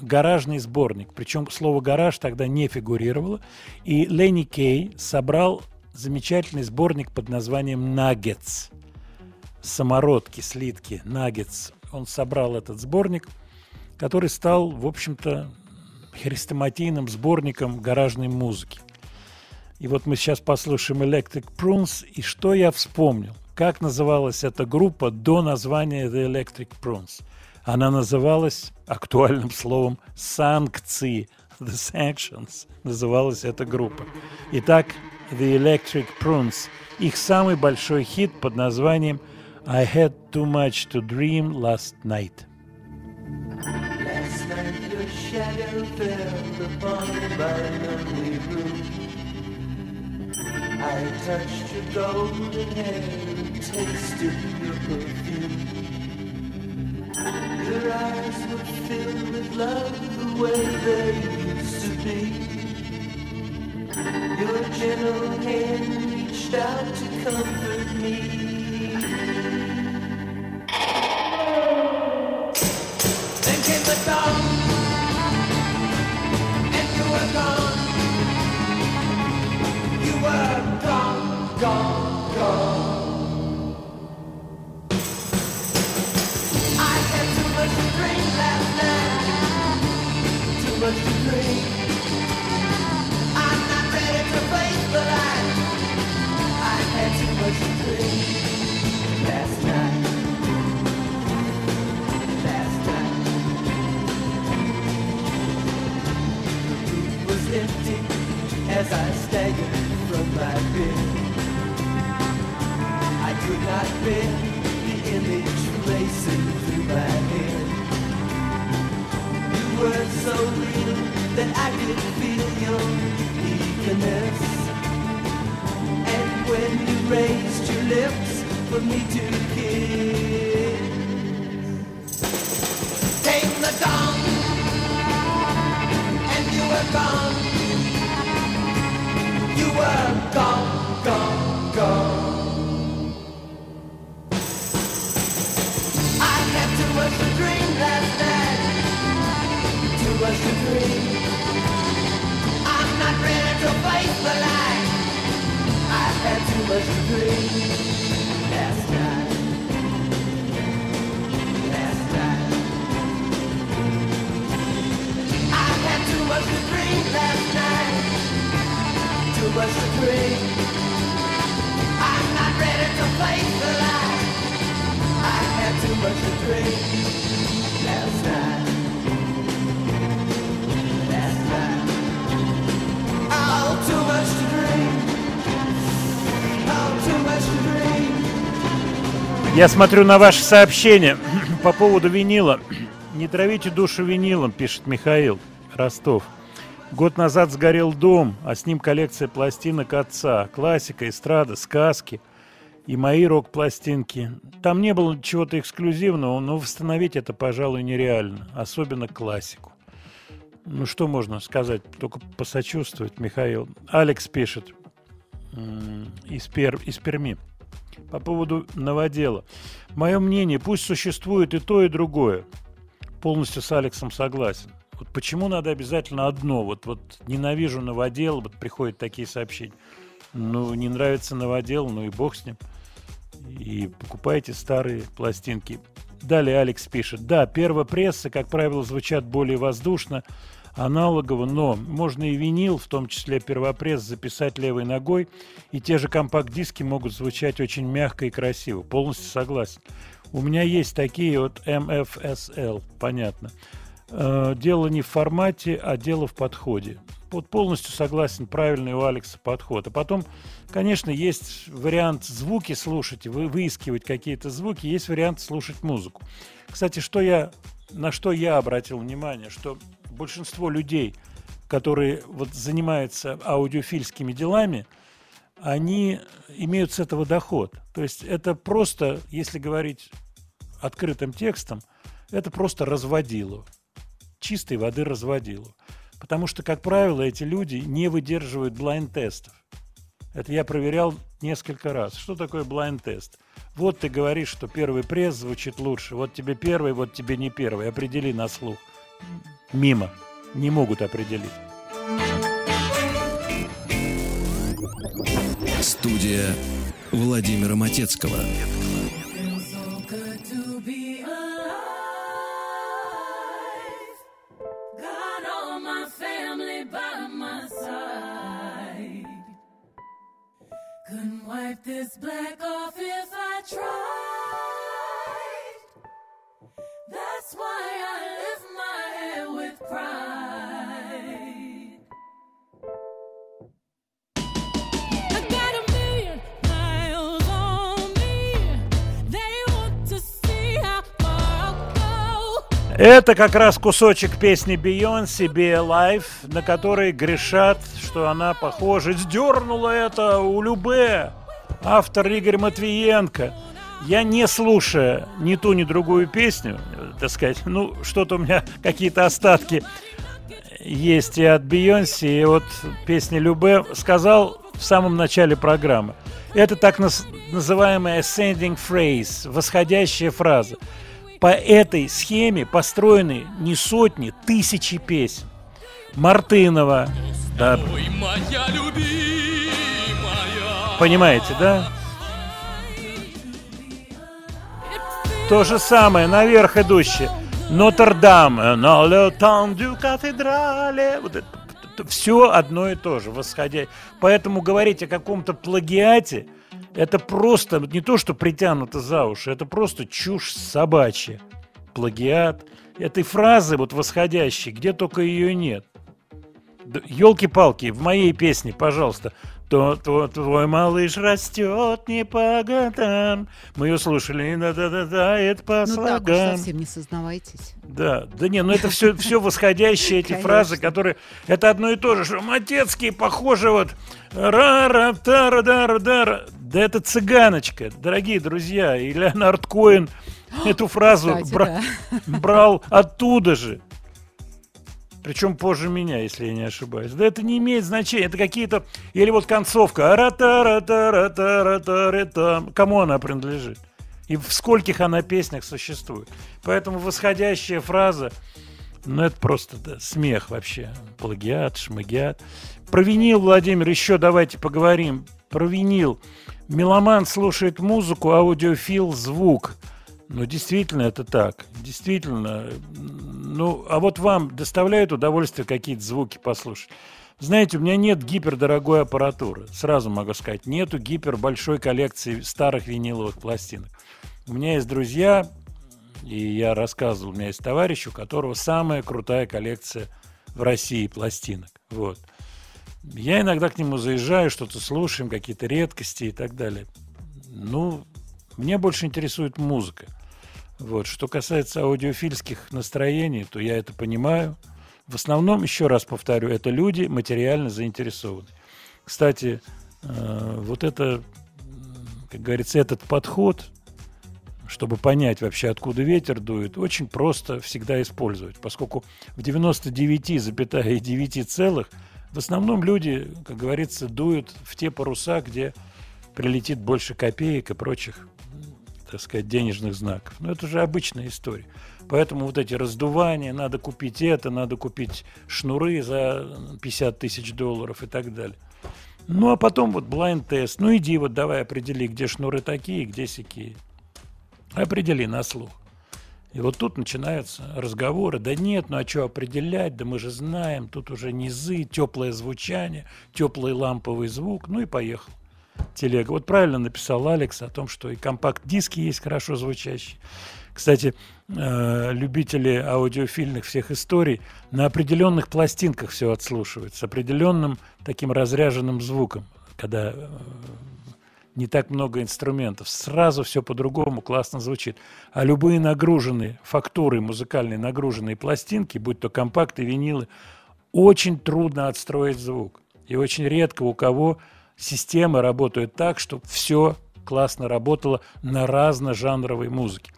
гаражный сборник. Причем слово «гараж» тогда не фигурировало. И Ленни Кей собрал замечательный сборник под названием «Nuggets». Самородки, слитки, «Nuggets». Он собрал этот сборник, который стал, в общем-то, хрестоматийным сборником гаражной музыки. И вот мы сейчас послушаем Electric Prunes. И что я вспомнил? Как называлась эта группа до названия The Electric Prunes? Она называлась актуальным словом «санкции». The Sanctions называлась эта группа. Итак, The Electric Prunes. Их самый большой хит под названием «I had too much to dream last night». Last night your shadow fell upon my lonely room. I touched your golden hair and tasted your perfume. Your eyes were filled with love the way they used to be. Your gentle hand reached out to comfort me. And you were gone. You were gone, gone, gone. I had too much to drink last night. Too much to drink. I'm not ready to face the light. deep as I staggered from my bed. I could not bear the image racing through my head. You were so real that I could feel your eagerness. And when you raised your lips for me to kiss, came the dawn, and you were gone. You were gone, gone, gone. I had too much to dream last night. Too much to dream. I'm not ready to face the light. I had too much to dream last night. Last night. I had too much to dream last night. Too much to drink. I'm not ready to face the light. I had too much to drink last night. Last night. Oh, too much to drink. Oh, too much to drink. Я смотрю на ваши сообщения по поводу винила. Не травите душу винилом, пишет Михаил Ростов. Год назад сгорел дом, а с ним коллекция пластинок отца. Классика, эстрада, сказки и мои рок-пластинки. Там не было чего-то эксклюзивного, но восстановить это, пожалуй, нереально. Особенно классику. Ну, что можно сказать? Только посочувствовать, Михаил. Алекс пишет из Перми. По поводу новодела. Мое мнение, пусть существует и то, и другое. Полностью с Алексом согласен. Вот почему надо обязательно одно? Вот ненавижу новодел, вот приходят такие сообщения. Ну, не нравится новодел, ну и бог с ним. И покупайте старые пластинки. Далее Алекс пишет. Да, первопрессы, как правило, звучат более воздушно, аналогово, но можно и винил, в том числе первопресс, записать левой ногой, и те же компакт-диски могут звучать очень мягко и красиво. Полностью согласен. У меня есть такие вот MFSL, понятно. Дело не в формате, а дело в подходе. Вот полностью согласен, правильный у Алекса подход. А потом, конечно, есть вариант звуки слушать, выискивать какие-то звуки, есть вариант слушать музыку. Кстати, на что я обратил внимание, что большинство людей, которые вот занимаются аудиофильскими делами, они имеют с этого доход. То есть это просто, если говорить открытым текстом, это просто разводило. Чистой воды разводило. Потому что, как правило, эти люди не выдерживают блайнд-тестов. Это я проверял несколько раз. Что такое блайнд-тест? Вот ты говоришь, что первый пресс звучит лучше. Вот тебе первый, вот тебе не первый. Определи на слух. Мимо. Не могут определить. Студия Владимира Матецкого. Couldn't wipe this black off if I tried. That's why I lift my head with pride. I got a million miles on me. They want to see how far I'll go. Это как раз кусочек песни Бейонсе «Be Alive», на которой грешат, что она, похоже, сдернула это у Любэ. Автор Игорь Матвиенко. Я, не слушая ни ту, ни другую песню, так сказать, ну, что-то у меня, какие-то остатки есть и от Бейонсе, и от песни Любэ, сказал в самом начале программы. Это так называемая ascending phrase, восходящая фраза. По этой схеме построены не сотни, тысячи песен. Мартынова. Да. Ой, моя любимая. Понимаете, да? То же самое, наверх идущее. Нотр-Дам. Вот это все одно и то же, восходя. Поэтому говорить о каком-то плагиате, это просто не то, что притянуто за уши, это просто чушь собачья. Плагиат. Этой фразы, вот восходящей, где только ее нет. Ёлки-палки, в моей песне, пожалуйста. Твой малыш растет не по годам. Мы ее слушали. Да-да-да, это по слогам. Ну так уж совсем не сознавайтесь. Да, да не, ну это все восходящие эти фразы, которые... Это одно и то же, что матецкие, похоже, вот... Ра-ра-та-ра-да-ра-да-ра. Да это цыганочка, дорогие друзья. И Леонард Коэн эту фразу брал оттуда же. Причем позже меня, если я не ошибаюсь. Да это не имеет значения. Это какие-то... Или вот концовка. Кому она принадлежит? И в скольких она песнях существует? Поэтому восходящая фраза... Ну, это просто да, смех вообще. Плагиат, шмагиат. Про винил, Владимир, еще давайте поговорим. Про винил. Меломан слушает музыку, аудиофил — звук. Ну, действительно, это так. Действительно. Ну, а вот вам доставляют удовольствие какие-то звуки послушать? Знаете, у меня нет гипердорогой аппаратуры. Сразу могу сказать, нету гипербольшой коллекции старых виниловых пластинок. У меня есть друзья, и я рассказывал, у меня есть товарищ, у которого самая крутая коллекция в России пластинок. Вот. Я иногда к нему заезжаю, что-то слушаем, какие-то редкости и так далее. Ну, меня больше интересует музыка. Вот. Что касается аудиофильских настроений, то я это понимаю. В основном, еще раз повторю, это люди материально заинтересованы. Кстати, вот это, как говорится, этот подход, чтобы понять вообще, откуда ветер дует, очень просто всегда использовать, поскольку в 99,9 целых в основном люди, как говорится, дуют в те паруса, где прилетит больше копеек и прочих, так сказать, денежных знаков. Но это же обычная история. Поэтому вот эти раздувания, надо купить это, надо купить шнуры за $50 тысяч и так далее. Ну, а потом вот блайнд-тест. Ну, иди вот давай определи, где шнуры такие, где сякие. Определи на слух. И вот тут начинаются разговоры. Да нет, ну а что определять? Да мы же знаем, тут уже низы, теплое звучание, теплый ламповый звук. Ну и поехал. Телега. Вот правильно написал Алекс о том, что и компакт-диски есть хорошо звучащие. Кстати, любители аудиофильных всех историй на определенных пластинках все отслушивают с определенным таким разряженным звуком, когда не так много инструментов. Сразу все по-другому, классно звучит. А любые нагруженные фактуры, музыкальные нагруженные пластинки, будь то компакты, винилы, очень трудно отстроить звук. И очень редко у кого... Системы работают так, чтобы все классно работало на разножанровой музыке.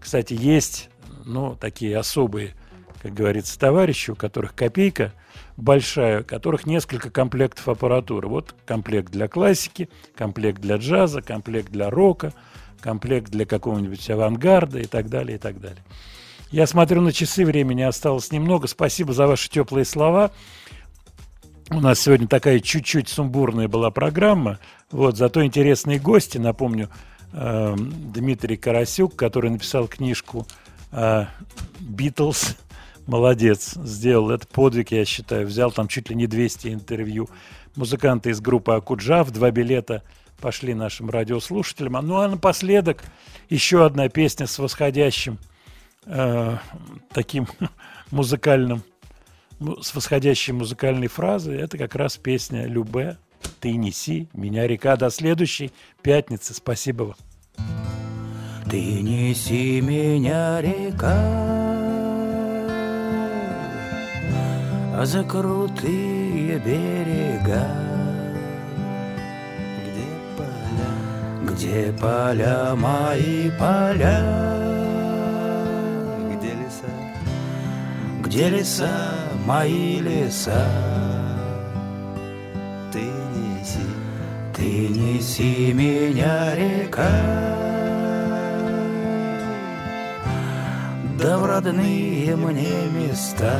Кстати, есть, ну, такие особые, как говорится, товарищи, у которых копейка большая, у которых несколько комплектов аппаратуры. Вот комплект для классики, комплект для джаза, комплект для рока, комплект для какого-нибудь авангарда и так далее, и так далее. Я смотрю на часы, времени осталось немного. Спасибо за ваши теплые слова. У нас сегодня такая чуть-чуть сумбурная была программа, вот, зато интересные гости, напомню, Дмитрий Карасюк, который написал книжку «Битлз», молодец, сделал этот подвиг, я считаю, взял там чуть ли не 200 интервью, музыканты из группы «Акуджав», 2 билета пошли нашим радиослушателям, ну а напоследок еще одна песня с восходящим таким музыкальным, с восходящей музыкальной фразой. Это как раз песня Любэ «Ты неси меня, река». До следующей пятницы. Спасибо вам. Ты неси меня, река, за крутые берега, где поля мои поля, где леса мои леса. Ты неси меня, река, да в родные мне места,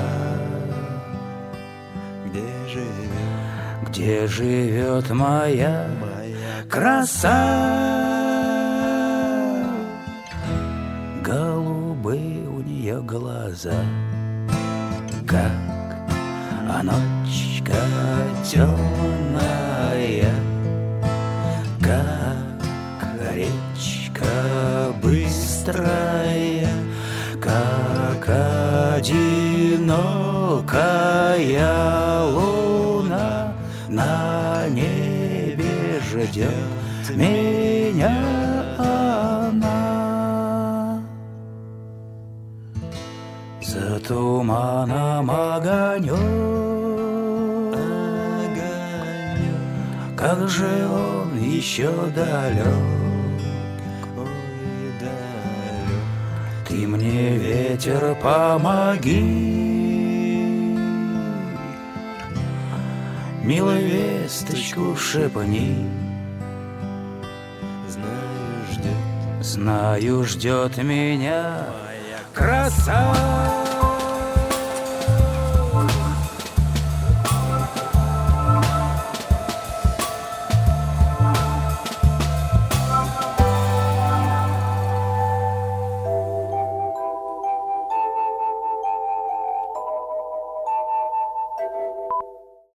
где живет моя краса. Голубые у нее глаза, как а ночка темная, как речка быстрая, как одинокая луна. на небе ждет меня она. За туманом огонек, как же он еще далек. Ты мне, ветер, помоги, милую весточку шепни. Знаю, ждет меня краса.